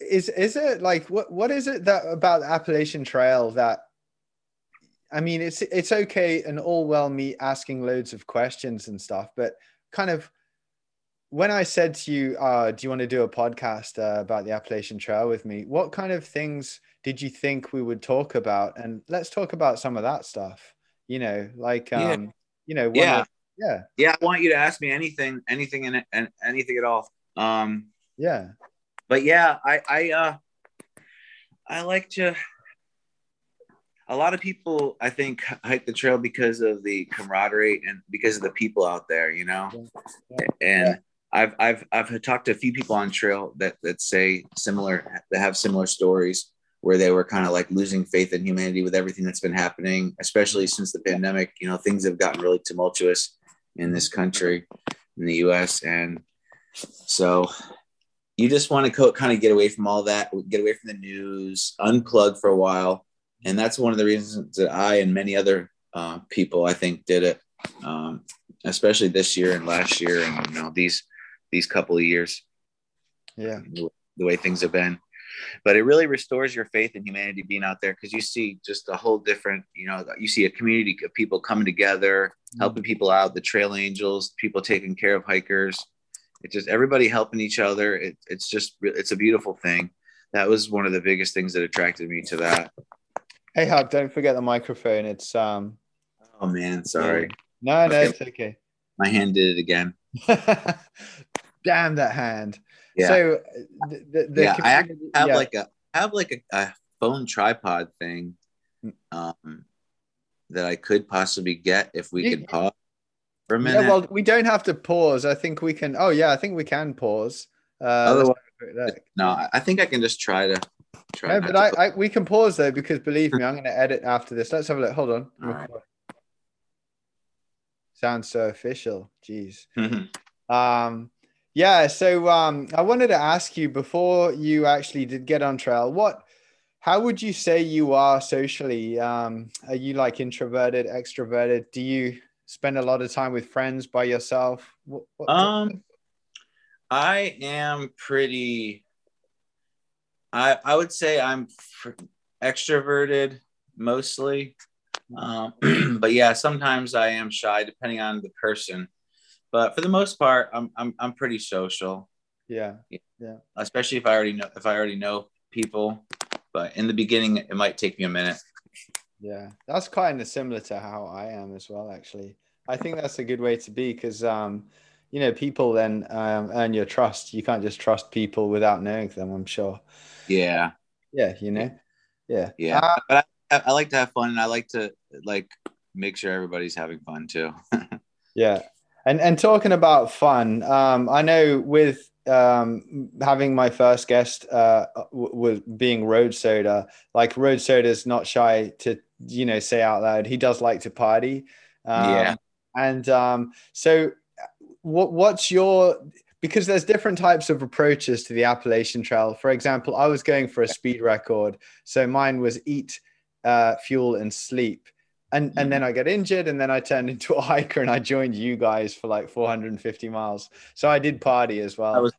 is is it like what what is it that about the Appalachian Trail that I mean it's it's okay and all well me asking loads of questions and stuff, but kind of when I said to you, uh, do you want to do a podcast uh, about the Appalachian Trail with me? What kind of things did you think we would talk about? And let's talk about some of that stuff, you know, like, um, yeah. you know, yeah. Of, yeah. Yeah. I want you to ask me anything, anything in it and anything at all. Um, yeah. But yeah, I, I, uh, I like to, a lot of people, I think, hike the trail because of the camaraderie and because of the people out there, you know, yeah. and yeah. I've I've I've talked to a few people on trail that that say similar that have similar stories where they were kind of like losing faith in humanity with everything that's been happening, especially since the pandemic. You know, things have gotten really tumultuous in this country, in the U S, and so you just want to co- kind of get away from all that, get away from the news, unplug for a while, and that's one of the reasons that I and many other uh, people I think did it, um, especially this year and last year, and you know these. these couple of years, yeah, the way things have been, but it really restores your faith in humanity being out there. Cause you see just a whole different, you know, you see a community of people coming together, mm-hmm. helping people out, the trail angels, people taking care of hikers. It's just everybody helping each other. It, it's just, it's a beautiful thing. That was one of the biggest things that attracted me to that. Hey, Huck, don't forget the microphone. It's, um, oh man, sorry. No, no, okay. It's okay. My hand did it again. Damn that hand. Yeah. So the, the yeah, I actually have yeah. like a have like a, a phone tripod thing um that I could possibly get if we you, could pause for a minute. Yeah, well, we don't have to pause. I think we can. Oh yeah, I think we can pause. Uh, Otherwise, no, I think I can just try to. Try no, but I, I we can pause though because believe me, I'm going to edit after this. Let's have a look. Hold on. All right. Sounds so official. Jeez. Mm-hmm. Um. Yeah, so um, I wanted to ask you before you actually did get on trail, what, how would you say you are socially? Um, are you like introverted, extroverted? Do you spend a lot of time with friends by yourself? What, what, um, what? I am pretty. I I would say I'm extroverted mostly, um, but yeah, sometimes I am shy depending on the person. But for the most part, I'm I'm I'm pretty social. Yeah, yeah. Especially if I already know if I already know people. But in the beginning, it might take me a minute. Yeah, that's kind of similar to how I am as well. Actually, I think that's a good way to be because um, you know, people then um, earn your trust. You can't just trust people without knowing them. I'm sure. Yeah. Yeah, you know. Yeah. Yeah. Uh, but I, I like to have fun, and I like to like make sure everybody's having fun too. Yeah. And and talking about fun, um, I know with um, having my first guest uh, w- was being Road Soda. Like Road Soda's not shy to, you know, say out loud, he does like to party. Um, yeah. And um, so what what's your, because there's different types of approaches to the Appalachian Trail. For example, I was going for a speed record. So mine was eat, uh, fuel and sleep. And and then I got injured, and then I turned into a hiker, and I joined you guys for like four hundred fifty miles. So I did party as well. I was.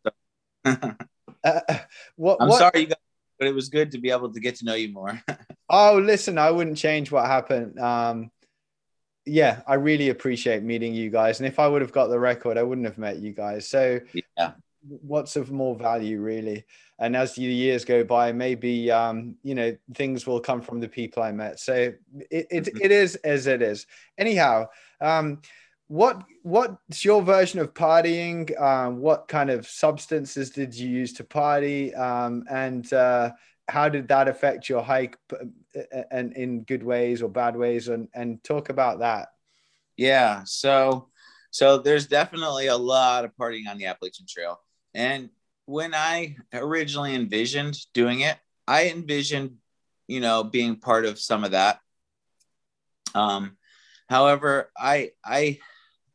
uh, what, I'm what? sorry, you guys, but it was good to be able to get to know you more. Oh, listen, I wouldn't change what happened. Um, yeah, I really appreciate meeting you guys, and if I would have got the record, I wouldn't have met you guys. So yeah. What's of more value, really? And as the years go by, maybe um you know, things will come from the people I met. So it it, it is as it is. Anyhow, um what what's your version of partying? Um what kind of substances did you use to party, um and uh how did that affect your hike, and in good ways or bad ways? And and talk about that. Yeah, so so there's definitely a lot of partying on the Appalachian Trail. And when I originally envisioned doing it, I envisioned, you know, being part of some of that. Um, however, I, I,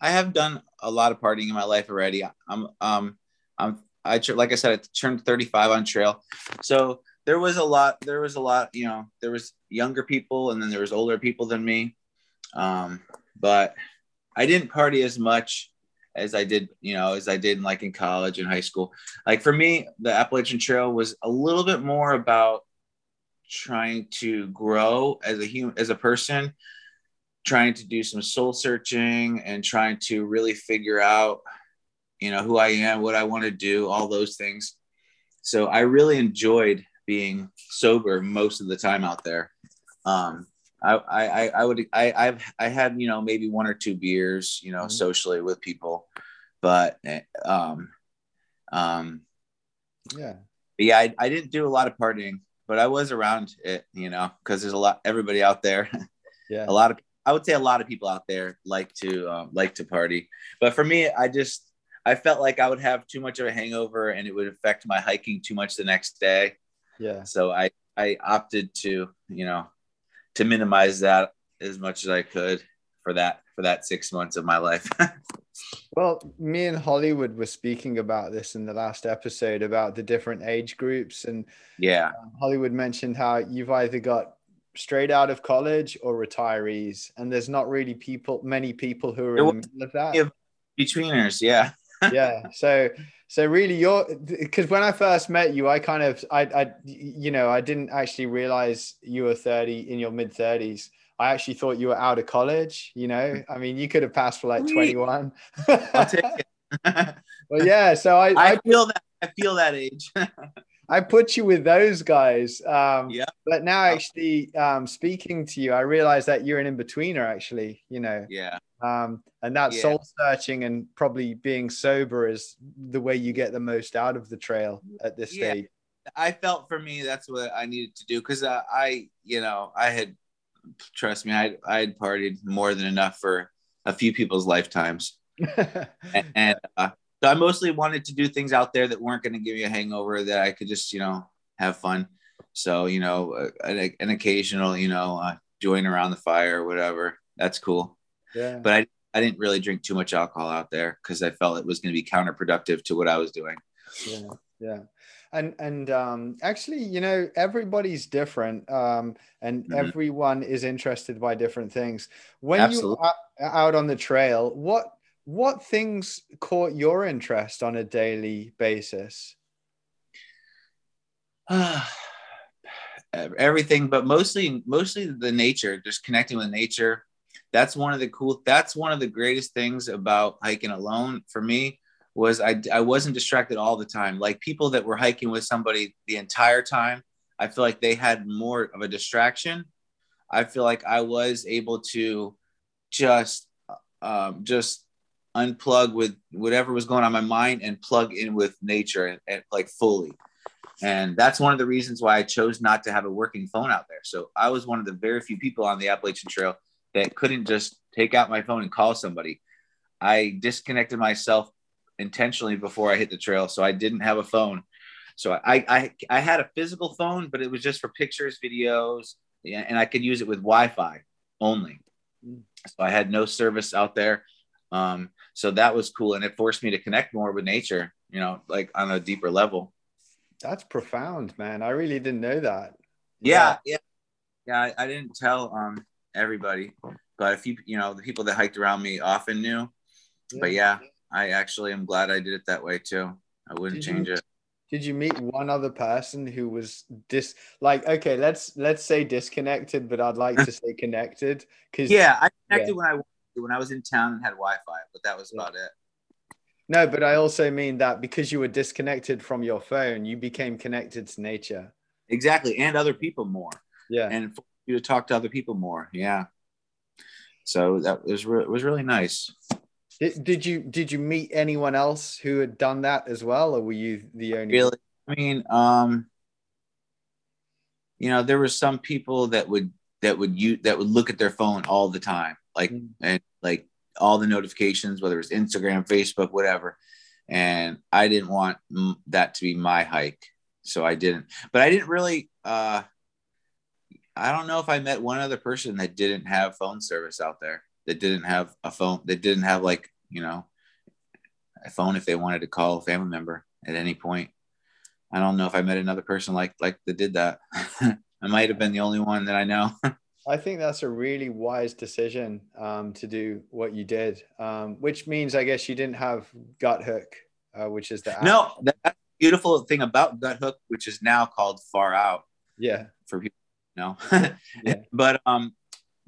I have done a lot of partying in my life already. I'm, um, I'm, I, like I said, I turned thirty-five on trail. So there was a lot, there was a lot, you know, there was younger people, and then there was older people than me. Um, but I didn't party as much as I did, you know, as I did like in college and high school. Like for me, the Appalachian Trail was a little bit more about trying to grow as a human, as a person, trying to do some soul searching and trying to really figure out, you know, who I am, what I want to do, all those things. So I really enjoyed being sober most of the time out there. Um, I, I, I would, I, I've, I had, you know, maybe one or two beers, you know, mm-hmm. socially with people, but, um, um, yeah, yeah, I, I didn't do a lot of partying, but I was around it, you know, cause there's a lot, everybody out there, yeah, a lot of, I would say a lot of people out there like to, um, like to party. But for me, I just, I felt like I would have too much of a hangover, and it would affect my hiking too much the next day. Yeah. So I, I opted to, you know, to minimize that as much as I could for that, for that six months of my life. Well, me and Hollywood were speaking about this in the last episode about the different age groups. And yeah, uh, Hollywood mentioned how you've either got straight out of college or retirees, and there's not really people, many people who are it in the middle of that. Betweeners. Yeah. Yeah. So, so really you're, because when I first met you, I kind of, I, I, you know, I didn't actually realize you were thirty, in your mid thirties. I actually thought you were out of college, you know, I mean, you could have passed for like twenty-one. I'll take it. Well, yeah. So I, I, I feel that, I feel that age. I put you with those guys. Um, yeah. But now actually um, speaking to you, I realize that you're an in-betweener actually, you know? Yeah. Um, and that yeah. soul searching and probably being sober is the way you get the most out of the trail at this yeah. stage. I felt for me, that's what I needed to do. Cause I, I you know, I had, trust me, I, I had partied more than enough for a few people's lifetimes. and, and uh, so I mostly wanted to do things out there that weren't going to give me a hangover, that I could just, you know, have fun. So, you know, uh, an, an occasional, you know, uh, join around the fire or whatever. That's cool. Yeah. But I, I didn't really drink too much alcohol out there because I felt it was going to be counterproductive to what I was doing. Yeah. Yeah. And, and um, actually, you know, everybody's different um, and mm-hmm. everyone is interested by different things. When Absolutely. you are out on the trail, what, what things caught your interest on a daily basis? Everything, but mostly, mostly the nature, just connecting with nature. That's one of the cool, that's one of the greatest things about hiking alone for me was I, I wasn't distracted all the time. Like people that were hiking with somebody the entire time, I feel like they had more of a distraction. I feel like I was able to just, um, just unplug with whatever was going on in my mind and plug in with nature and, and like fully. And that's one of the reasons why I chose not to have a working phone out there. So I was one of the very few people on the Appalachian Trail that couldn't just take out my phone and call somebody. I disconnected myself intentionally before I hit the trail. So I didn't have a phone. So I, I, I had a physical phone, but it was just for pictures, videos, and I could use it with Wi-Fi only. So I had no service out there. Um, so that was cool. And it forced me to connect more with nature, you know, like on a deeper level. That's profound, man. I really didn't know that. Yeah. Yeah. Yeah. yeah I, I didn't tell um, everybody, but a few, you know, the people that hiked around me often knew, yeah. But yeah, I actually am glad I did it that way too. I wouldn't did change you, it. Did you meet one other person who was dis like, okay, let's, let's say disconnected, but I'd like to say connected. Cause yeah, I connected yeah. when I wanted to, when I was in town and had Wi-Fi, but that was yeah. about it. No, but I also mean that because you were disconnected from your phone, you became connected to nature. Exactly. And other people more. Yeah. And for you to talk to other people more. Yeah. So that was, re- was really nice. Did, did you, did you meet anyone else who had done that as well? Or were you the only really? I mean, um, you know, there were some people that would, that would use, that would look at their phone all the time. Like, mm-hmm. and like all the notifications, whether it's Instagram, Facebook, whatever. And I didn't want m- that to be my hike. So I didn't, but I didn't really, uh, I don't know if I met one other person that didn't have phone service out there. That didn't have a phone, that didn't have like, you know, a phone if they wanted to call a family member at any point. I don't know if I met another person like, like that did that. I might have been the only one that I know. I think that's a really wise decision um, to do what you did, um, which means I guess you didn't have Guthook, uh, which is the app. No, that's the beautiful thing about Guthook, which is now called Far Out. Yeah. For people who know. yeah. But, um,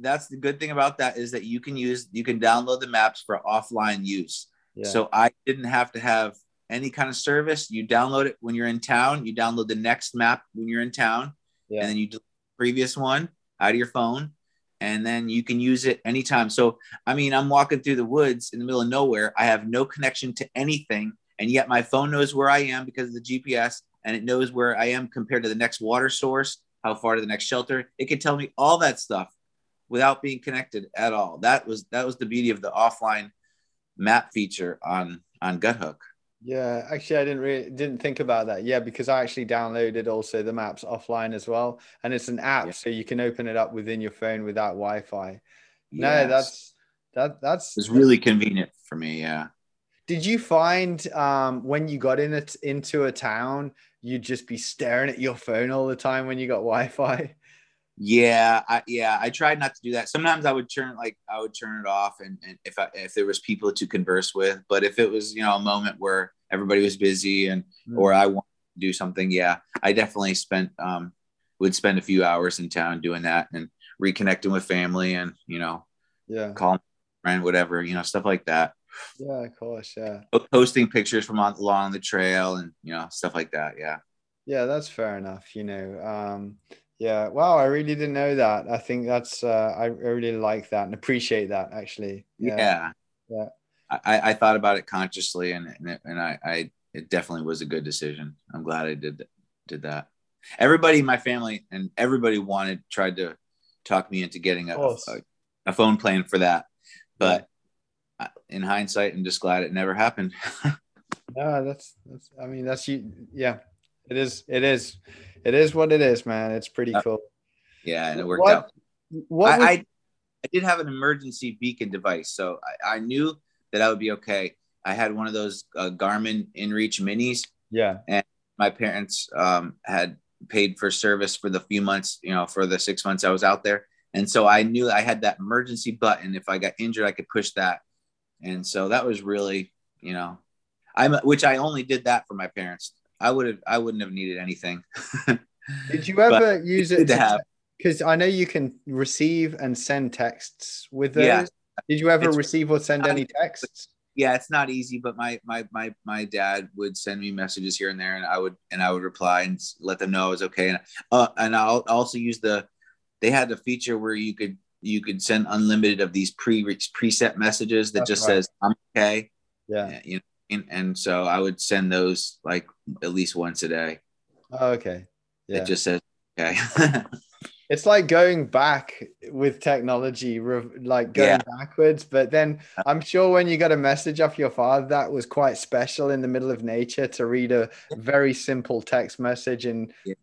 that's the good thing about that is that you can use, you can download the maps for offline use. Yeah. So I didn't have to have any kind of service. You download it when you're in town, you download the next map when you're in town, yeah. and then you delete the previous one out of your phone, and then you can use it anytime. So, I mean, I'm walking through the woods in the middle of nowhere. I have no connection to anything. And yet my phone knows where I am because of the G P S, and it knows where I am compared to the next water source, how far to the next shelter. It can tell me all that stuff without being connected at all. That was, that was the beauty of the offline map feature on, on Guthook. Yeah. Actually, I didn't really, didn't think about that. Yeah. Because I actually downloaded also the maps offline as well. And it's an app. Yeah. So you can open it up within your phone without Wi-Fi. Yes. No, that's, that that's it's really convenient for me. Yeah. Did you find um, when you got in it into a town, you'd just be staring at your phone all the time when you got Wi-Fi? Yeah. I, yeah. I tried not to do that. Sometimes I would turn, like I would turn it off. And, and if I, if there was people to converse with, but if it was, you know, a moment where everybody was busy and, mm. or I wanted to do something. Yeah. I definitely spent, um, would spend a few hours in town doing that and reconnecting with family and, you know, yeah, calling friend, whatever, you know, stuff like that. Yeah. Of course. Yeah. Posting pictures from on, along the trail and, you know, stuff like that. Yeah. Yeah. That's fair enough. You know, um, yeah. Wow. I really didn't know that. I think that's, uh, I really like that and appreciate that actually. Yeah. Yeah. yeah. I, I thought about it consciously and, and, it, and I, I, it definitely was a good decision. I'm glad I did, did that. Everybody in my family and everybody wanted, tried to talk me into getting a, a, a phone plan for that. But yeah. in hindsight, I'm just glad it never happened. No, that's, that's, I mean, that's, you. yeah, it is, it is. It is what it is, man. It's pretty cool. Yeah, and it worked what, out. What I, would... I, I did have an emergency beacon device, so I, I knew that I would be okay. I had one of those uh, Garmin inReach Minis. Yeah. And my parents um, had paid for service for the few months, you know, for the six months I was out there. And so I knew I had that emergency button. If I got injured, I could push that. And so that was really, you know, I'm which I only did that for my parents. I would have, I wouldn't have needed anything. Did you ever use it to have? Because I know you can receive and send texts with those. Yeah. Did you ever it's, receive or send I, any texts? Yeah, it's not easy, but my, my, my, my dad would send me messages here and there, and I would, and I would reply and let them know I was okay. And, uh, and I'll also use the, they had a feature where you could, you could send unlimited of these pre preset messages that That's just right. says, I'm okay. Yeah. You know, And, and so I would send those like at least once a day. Oh, okay. Yeah. It just says, okay. It's like going back with technology, like going yeah. backwards. But then I'm sure when you got a message off your father, that was quite special in the middle of nature to read a very simple text message in, yeah.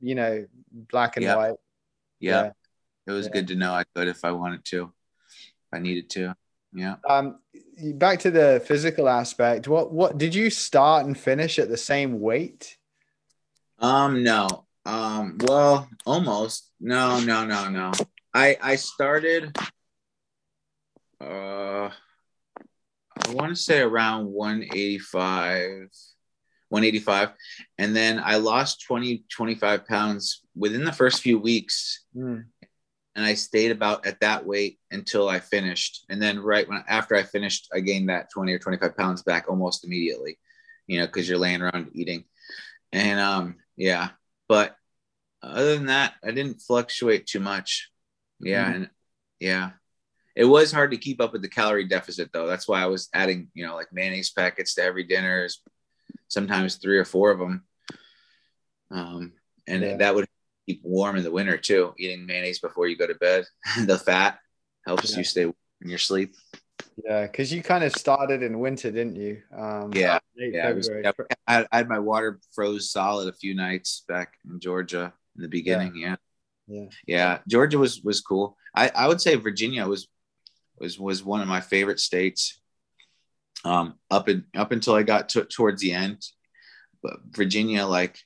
you know, black and yeah. white. Yeah. yeah. It was yeah. good to know I could if I wanted to, if I needed to. Yeah. Um, back to the physical aspect. What, what did you start and finish at the same weight? Um, no. Um, well, almost. No, no, no, no. I, I started, uh, I want to say around one eighty-five, one eighty-five. And then I lost twenty, twenty-five pounds within the first few weeks. Mm. And I stayed about at that weight until I finished. And then right when, after I finished, I gained that twenty or twenty-five pounds back almost immediately, you know, cause you're laying around eating. And, um, yeah. But other than that, I didn't fluctuate too much. Yeah. Mm-hmm. And yeah, it was hard to keep up with the calorie deficit, though. That's why I was adding, you know, like mayonnaise packets to every dinner, sometimes three or four of them. Um, and yeah. that would keep warm in the winter, too. Eating mayonnaise before you go to bed. The fat helps yeah. you stay warm in your sleep. Yeah, because you kind of started in winter, didn't you? Um, yeah, yeah. I, was, I had my water froze solid a few nights back in Georgia in the beginning. Yeah, yeah, yeah. yeah. Georgia was was cool. I, I would say Virginia was was was one of my favorite states. Um, up and up until I got to, towards the end, but Virginia, like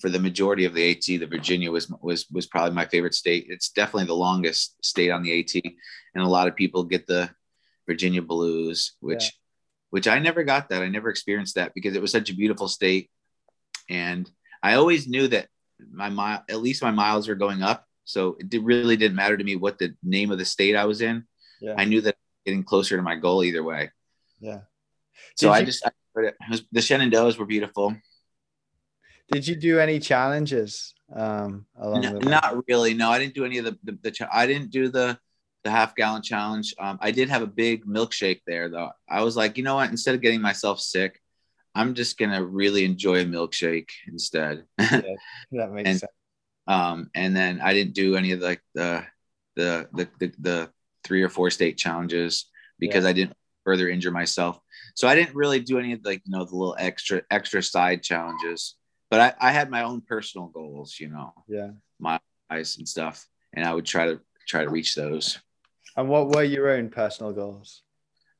for the majority of the AT, the Virginia was was was probably my favorite state. It's definitely the longest state on the AT, and a lot of people get the Virginia blues, which, yeah. which I never got that. I never experienced that because it was such a beautiful state. And I always knew that my mile, at least my miles were going up. So it did, really didn't matter to me what the name of the state I was in. Yeah. I knew that getting closer to my goal either way. Yeah. Did so you, I just, I, it was, the Shenandoahs were beautiful. Did you do any challenges? Um, along no, the way? Not really. No, I didn't do any of the, the, the I didn't do the, the half gallon challenge. Um, I did have a big milkshake there though. I was like, you know what, instead of getting myself sick, I'm just going to really enjoy a milkshake instead. Yeah, that makes and, sense. Um, and then I didn't do any of like the, the, the, the, the three or four state challenges because yeah. I didn't further injure myself. So I didn't really do any of like, you know, the little extra, extra side challenges, but I, I had my own personal goals, you know, yeah, my eyes and stuff. And I would try to try to reach those. And what were your own personal goals?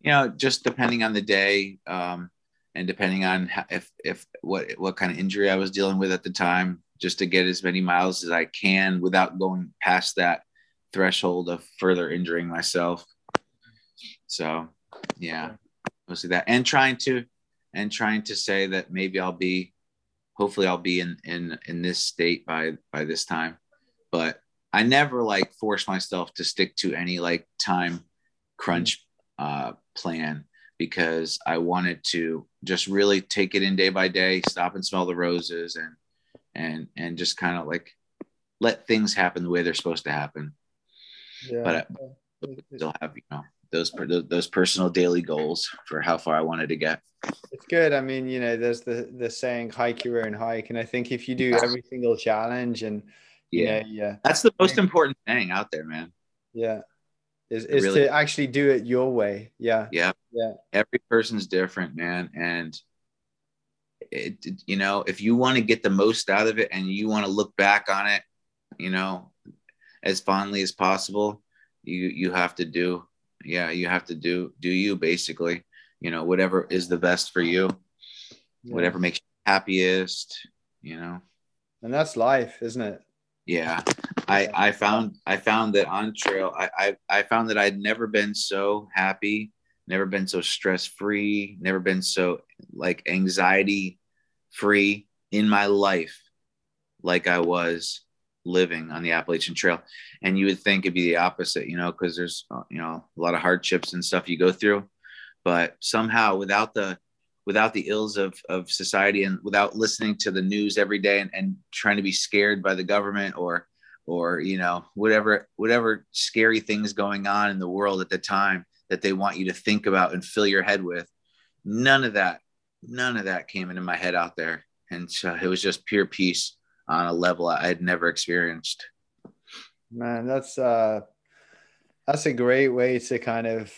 You know, just depending on the day, um, and depending on how, if if what what kind of injury I was dealing with at the time, just to get as many miles as I can without going past that threshold of further injuring myself. So, yeah, mostly that, and trying to and trying to say that maybe I'll be, hopefully I'll be in in in this state by by this time, but I never like forced myself to stick to any like time crunch uh, plan because I wanted to just really take it in day by day, stop and smell the roses and, and, and just kind of like let things happen the way they're supposed to happen. Yeah. But I still have, you know, those, those personal daily goals for how far I wanted to get. It's good. I mean, you know, there's the, the saying, hike your own hike. And I think if you do every single challenge and, Yeah. yeah yeah that's the most important thing out there, man. Yeah, is, is really, to actually do it your way. Yeah yeah yeah every person's different, man, and it, it you know, if you want to get the most out of it and you want to look back on it, you know, as fondly as possible, you you have to do yeah you have to do do you basically, you know, whatever is the best for you, yeah. whatever makes you happiest, you know. And that's life, isn't it? Yeah, I, I found I found that on trail, I, I, I found that I'd never been so happy, never been so stress-free, never been so like anxiety-free in my life like I was living on the Appalachian Trail. And you would think it'd be the opposite, you know, because there's, you know, a lot of hardships and stuff you go through. But somehow without the without the ills of, of society and without listening to the news every day and, and trying to be scared by the government or, or, you know, whatever, whatever scary things going on in the world at the time that they want you to think about and fill your head with, none of that, none of that came into my head out there. And so it was just pure peace on a level I had never experienced. Man, that's uh that's a great way to kind of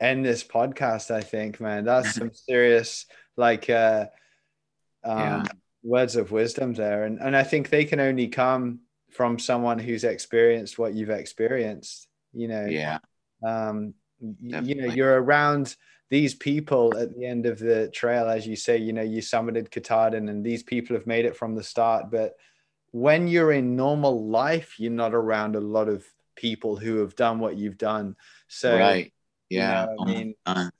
end this podcast, I think, man. That's some serious like uh um yeah. words of wisdom there, and and I think they can only come from someone who's experienced what you've experienced, you know. Yeah. Um Definitely. You know, you're around these people at the end of the trail, as you say, you know, you summited Katahdin and these people have made it from the start, but when you're in normal life, you're not around a lot of people who have done what you've done. So right. Yeah. You know, I mean, uh-huh.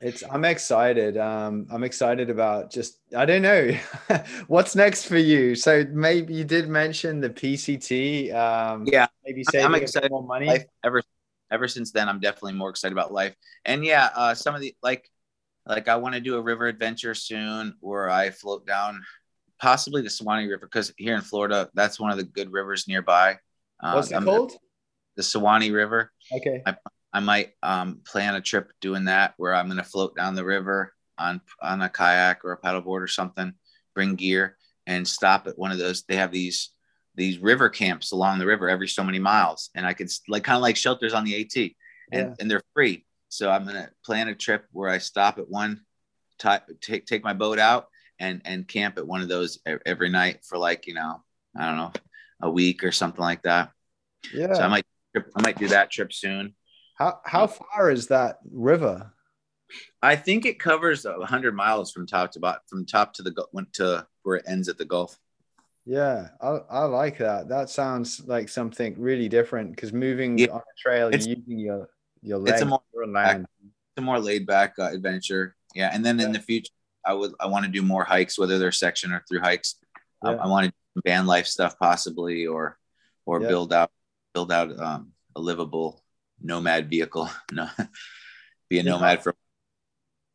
it's, I'm excited. Um, I'm excited about just, I don't know what's next for you. So maybe you did mention the P C T. Um, yeah. Maybe save I'm excited more money. I've ever Ever since then, I'm definitely more excited about life. And yeah, uh, some of the, like, like I want to do a river adventure soon where I float down possibly the Suwannee River, because here in Florida, that's one of the good rivers nearby. Uh, What's it I'm called? The Suwannee River. Okay. I, I might um, plan a trip doing that where I'm going to float down the river on, on a kayak or a paddleboard or something, bring gear and stop at one of those. They have these these river camps along the river every so many miles. And I could like, kind of like shelters on the AT, and, yeah. and they're free. So I'm going to plan a trip where I stop at one, t- take, take my boat out and, and camp at one of those every night for like, you know, I don't know, a week or something like that. Yeah. So I might, I might do that trip soon. How, how far is that river? I think it covers a hundred miles from top to bottom, from top to the, went to where it ends at the Gulf. Yeah, I, I like that. That sounds like something really different, because moving yeah, on a trail, you're using your your legs. It's a more, back, it's a more laid back uh, adventure. Yeah, and then yeah. in the future, I would I want to do more hikes, whether they're section or through hikes. Yeah. Um, I want to do van life stuff possibly, or or yeah. build out build out um, a livable nomad vehicle. No, be a nomad yeah. for.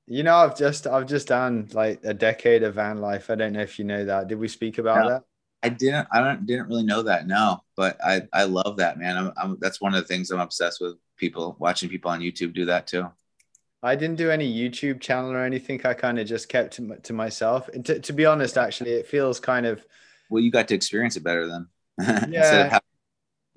You know, I've just I've just done like a decade of van life. I don't know if you know that. Did we speak about no. that? I didn't, I don't, didn't really know that. No, but I, I love that, man. I'm, I'm, that's one of the things I'm obsessed with, people watching people on YouTube do that too. I didn't do any YouTube channel or anything. I kind of just kept to, to myself. And to, to be honest, actually, it feels kind of, well, you got to experience it better than yeah. instead of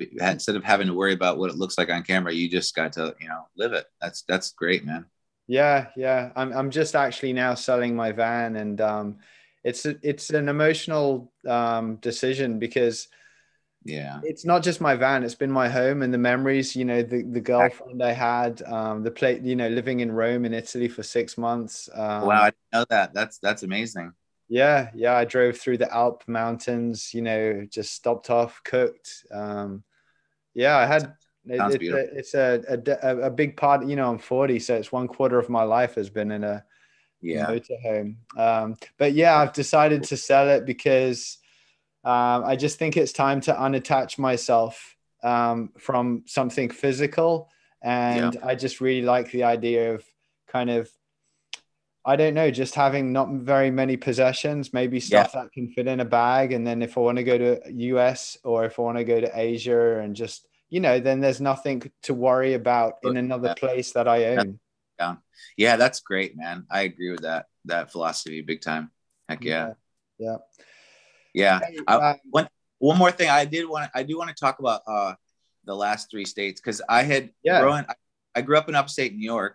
having, instead of having to worry about what it looks like on camera, you just got to, you know, live it. That's, that's great, man. Yeah. Yeah. I'm, I'm just actually now selling my van, and, um, It's a, it's an emotional um, decision, because yeah, it's not just my van. It's been my home and the memories, you know, the, the girlfriend I had, um, the play, you know, living in Rome in Italy for six months. Um, wow, I didn't know that. That's that's amazing. Yeah, yeah. I drove through the Alp mountains, you know, just stopped off, cooked. Um, yeah, I had it, it, it, it's a, a, a big part, you know, I'm forty, so it's one quarter of my life has been in a yeah motorhome. Um but yeah, I've decided to sell it because um I just think it's time to unattach myself um from something physical, and yeah. I just really like the idea of kind of, I don't know, just having not very many possessions, maybe stuff yeah. that can fit in a bag, and then if I want to go to U S or if I want to go to Asia, and just, you know, then there's nothing to worry about in another place that I own. yeah. Down. Yeah, that's great, man. I agree with that that philosophy big time. Heck yeah. Yeah. Yeah. yeah. I, one one more thing I did want I do want to talk about uh the last three states, because I had yeah. growing I, I grew up in upstate New York,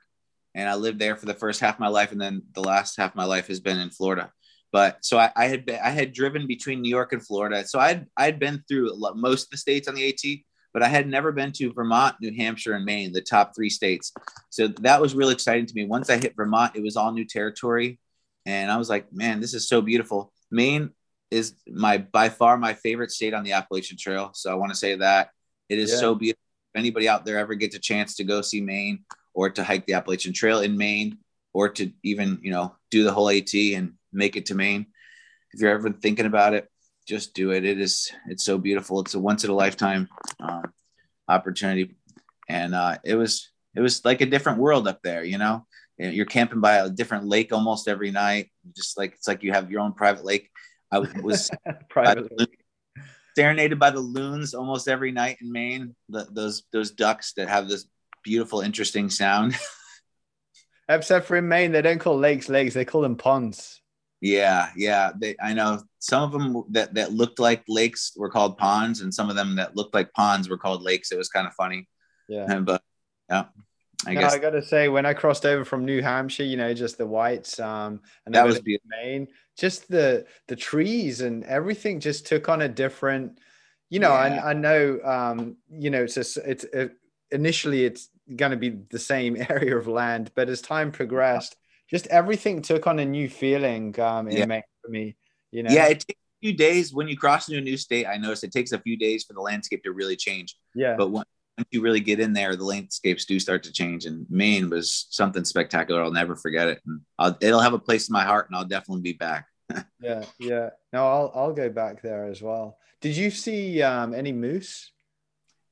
and I lived there for the first half of my life, and then the last half of my life has been in Florida. But so I, I had been, I had driven between New York and Florida. So I'd I'd been through a lot, most of the states on the AT, but I had never been to Vermont, New Hampshire, and Maine, the top three states. So that was really exciting to me. Once I hit Vermont, it was all new territory. And I was like, man, this is so beautiful. Maine is my, by far my favorite state on the Appalachian Trail. So I want to say that it is yeah. so beautiful. If anybody out there ever gets a chance to go see Maine, or to hike the Appalachian Trail in Maine, or to even, you know, do the whole AT and make it to Maine, if you're ever thinking about it, just do it. It is, it's so beautiful. It's a once in a lifetime uh, opportunity. And uh, it was, it was like a different world up there, you know, you're camping by a different lake almost every night. Just like, it's like you have your own private lake. I was private by lake. Loon, serenaded by the loons almost every night in Maine. The, those, those ducks that have this beautiful, interesting sound. Except for in Maine, they don't call lakes lakes. They call them ponds. Yeah. Yeah. They, I know some of them that, that looked like lakes were called ponds, and some of them that looked like ponds were called lakes. It was kind of funny. Yeah. But yeah, I no, guess I got to say, when I crossed over from New Hampshire, you know, just the whites, um, and that was beautiful. Maine, just the, the trees and everything just took on a different, you know, yeah. I, I know, um, you know, it's just, it's uh, initially it's going to be the same area of land, but as time progressed, just everything took on a new feeling um, in yeah. Maine for me, you know? Yeah. It takes a few days when you cross into a new state. I noticed it takes a few days for the landscape to really change. Yeah. But once you really get in there, the landscapes do start to change. And Maine was something spectacular. I'll never forget it. And I'll, it'll have a place in my heart, and I'll definitely be back. yeah. Yeah. No, I'll, I'll go back there as well. Did you see um, any moose?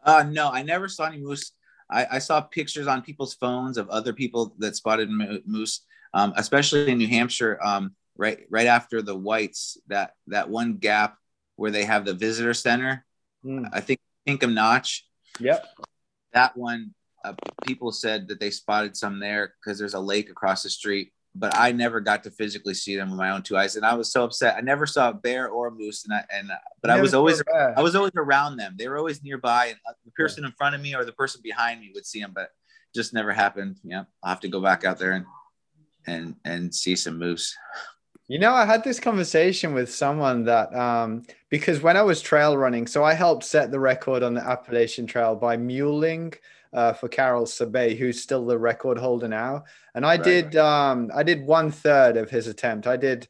Uh, no, I never saw any moose. I, I saw pictures on people's phones of other people that spotted moose. Um, especially in New Hampshire, um, right, right after the whites, that, that one gap where they have the visitor center, mm. I think Pinkham Notch. Yep. That one, uh, people said that they spotted some there because there's a lake across the street, but I never got to physically see them with my own two eyes. And I was so upset. I never saw a bear or a moose. And I, and, uh, but I was always, bad. I was always around them. They were always nearby, and the person yeah. in front of me or the person behind me would see them, but just never happened. Yeah. I'll have to go back out there and and and see some moose. You know, I had this conversation with someone that um because when I was trail running, so I helped set the record on the Appalachian Trail by muling uh for Carol Sube, who's still the record holder now, and I right, did right. um I did one third of his attempt. I did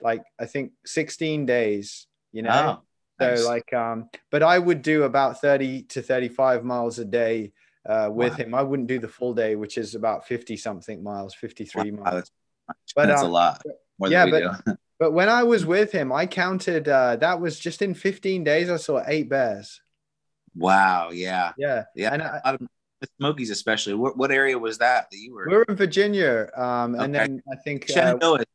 like I think sixteen days, you know. Oh, nice. So like um but I would do about thirty to thirty-five miles a day Uh, with wow. him. I wouldn't do the full day, which is about fifty something miles, fifty-three wow, miles. That's, but, that's um, a lot. More yeah, than we but, do. But when I was with him, I counted, uh, that was just in fifteen days, I saw eight bears. Wow. Yeah. Yeah. Yeah. And I, I, the Smokies, especially. What, what area was that that you were? We were in Virginia. Um, okay. And then I think Shenandoah. Uh,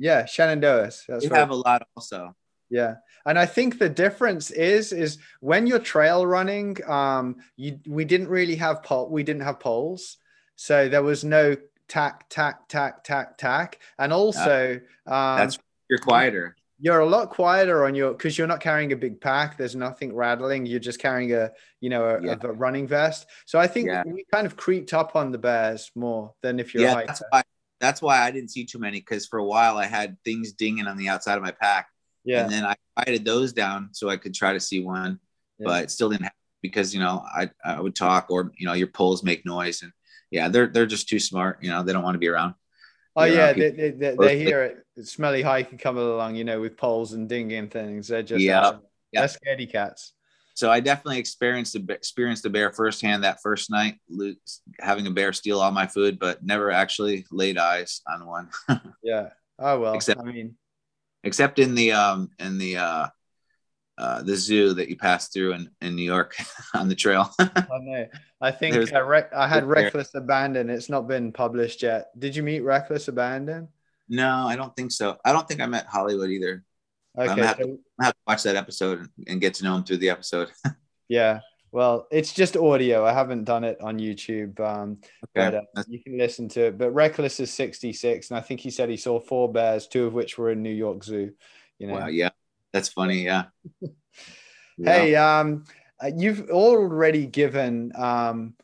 yeah. Shenandoah. That's you right. have a lot also. Yeah. And I think the difference is, is when you're trail running, um, you, we didn't really have pole, we didn't have poles. So there was no tack, tack, tack, tack, tack. And also, um, that's, you're quieter. You're a lot quieter on your, cause you're not carrying a big pack. There's nothing rattling. You're just carrying a, you know, a, yeah. a, a running vest. So I think yeah. we kind of creeped up on the bears more than if you're a hiker. That's why, that's why I didn't see too many. Cause for a while I had things dinging on the outside of my pack. Yeah. And then I quieted those down so I could try to see one, yeah. but it still didn't happen because, you know, I, I would talk, or, you know, your poles make noise, and yeah, they're, they're just too smart. You know, they don't want to be around. Oh they're yeah. Around they, they, they, they hear it. Smelly hiking coming along, you know, with poles and dinging things. They're just, yeah. Um, yeah. They're scaredy cats. So I definitely experienced, experienced a bear firsthand that first night, having a bear steal all my food, but never actually laid eyes on one. yeah. Oh, well, Except- I mean, except in the um in the uh uh the zoo that you passed through in, in New York on the trail. oh, no. I think I, rec- I had Reckless Abandon. It's not been published yet. Did you meet Reckless Abandon? No, I don't think so. I don't think I met Hollywood either. Okay, I'm gonna have, so- to, I'm gonna have to watch that episode and get to know him through the episode. yeah. Well, it's just audio. I haven't done it on YouTube, um, okay. but uh, you can listen to it. But Reckless is sixty-six, and I think he said he saw four bears, two of which were in New York Zoo. You know, wow, yeah, that's funny. Yeah. yeah. Hey, um, you've already given um,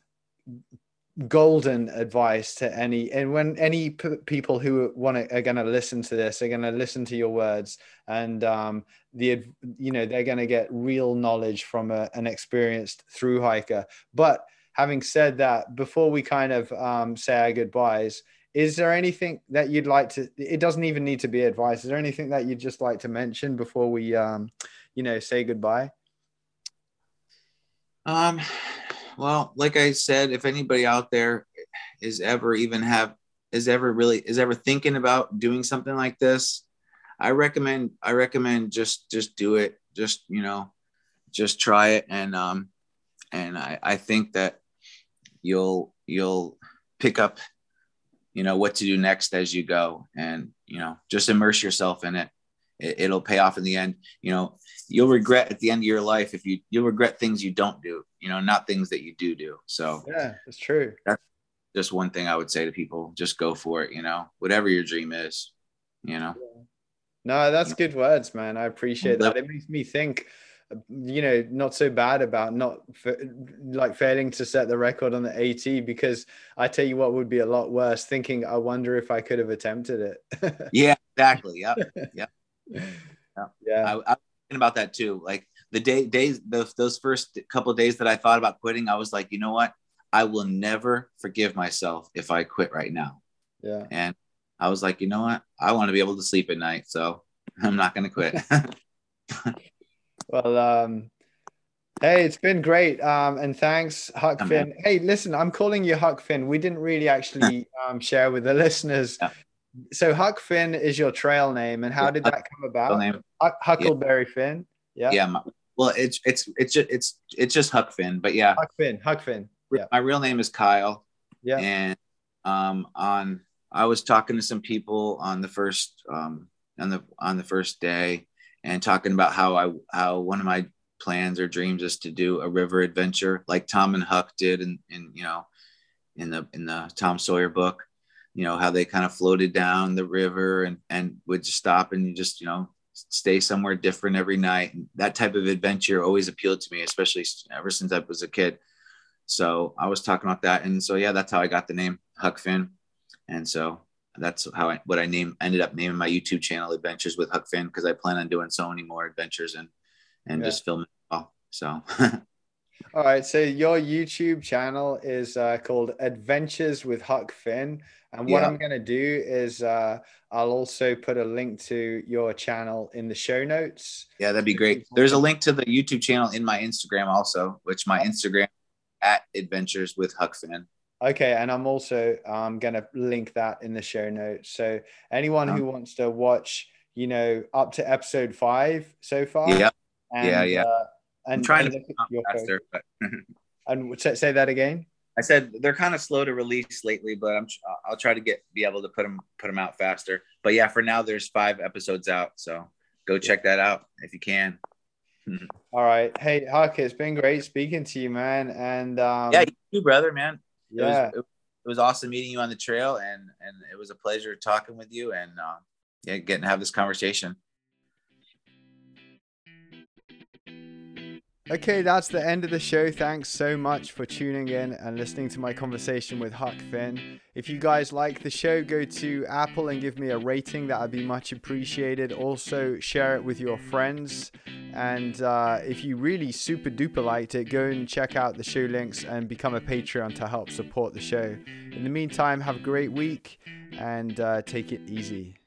golden advice to any, and when any p- people who want to are going to listen to this, are going to listen to your words, and um, the you know they're going to get real knowledge from a, an experienced thru hiker. But having said that, before we kind of um, say our goodbyes, is there anything that you'd like to? It doesn't even need to be advice. Is there anything that you'd just like to mention before we, um, you know, say goodbye? Um. Well, like I said, if anybody out there is ever even have, is ever really, is ever thinking about doing something like this, I recommend, I recommend just, just do it. Just, you know, just try it. And, um, and I, I think that you'll, you'll pick up, you know, what to do next as you go, and, you know, just immerse yourself in it. it it'll pay off in the end. You know, you'll regret at the end of your life if you you'll regret things you don't do, you know, not things that you do do. So yeah, that's true. That's just one thing I would say to people. Just go for it, you know, whatever your dream is, you know. No, that's good words, man. I appreciate that. It makes me think, you know, not so bad about not like failing to set the record on the AT, because I tell you what would be a lot worse, thinking, I wonder if I could have attempted it. Yeah, exactly. Yeah. Yeah. Yeah. Yeah. I, I was thinking about that too. Like the day days, those, those first couple of days that I thought about quitting, I was like, you know what? I will never forgive myself if I quit right now. Yeah. And I was like, you know what? I want to be able to sleep at night, so I'm not going to quit. Well, um, hey, it's been great. Um, and thanks, Huck Finn. Hey, listen, I'm calling you Huck Finn. We didn't really actually um, share with the listeners. Yeah. So Huck Finn is your trail name, and how yeah, did that come about? Huck- Huckleberry yeah. Finn. Yeah. Yeah. My, well, it's it's it's just it's it's just Huck Finn, but yeah. Huck Finn. Huck Finn. Yeah. My real name is Kyle. Yeah. And um, on I was talking to some people on the first um, on the on the first day, and talking about how I how one of my plans or dreams is to do a river adventure like Tom and Huck did, and in, in, you know, in the in the Tom Sawyer book, you know, how they kind of floated down the river and and would just stop and just, you know, stay somewhere different every night. And that type of adventure always appealed to me, especially ever since I was a kid. So I was talking about that, and so yeah, that's how I got the name Huck Finn. And so that's how I, what I named, ended up naming my YouTube channel Adventures with Huck Finn, because I plan on doing so many more adventures and, and yeah. just filming it all. So. All right. So your YouTube channel is uh, called Adventures with Huck Finn. And what yeah. I'm going to do is uh, I'll also put a link to your channel in the show notes. Yeah, that'd be great. There's a link to the YouTube channel in my Instagram also, which my Instagram at Adventures with Huck Finn. Okay, and I'm also um, going to link that in the show notes. So anyone who wants to watch, you know, up to episode five so far. Yeah, and, yeah, yeah. Uh, and I'm trying and to look at your faster, but... And say that again. I said they're kind of slow to release lately, but I'm I'll try to get be able to put them put them out faster. But yeah, for now there's five episodes out, so go check that out if you can. All right, hey Huck, it's been great speaking to you, man, and um... yeah, you too, brother, man. Yeah, it was, it was awesome meeting you on the trail, and and it was a pleasure talking with you, and uh, yeah, getting to have this conversation. Okay, that's the end of the show. Thanks so much for tuning in and listening to my conversation with Huck Finn. If you guys like the show, go to Apple and give me a rating. That would be much appreciated. Also, share it with your friends. And uh, if you really super duper liked it, go and check out the show links and become a Patreon to help support the show. In the meantime, have a great week and uh, take it easy.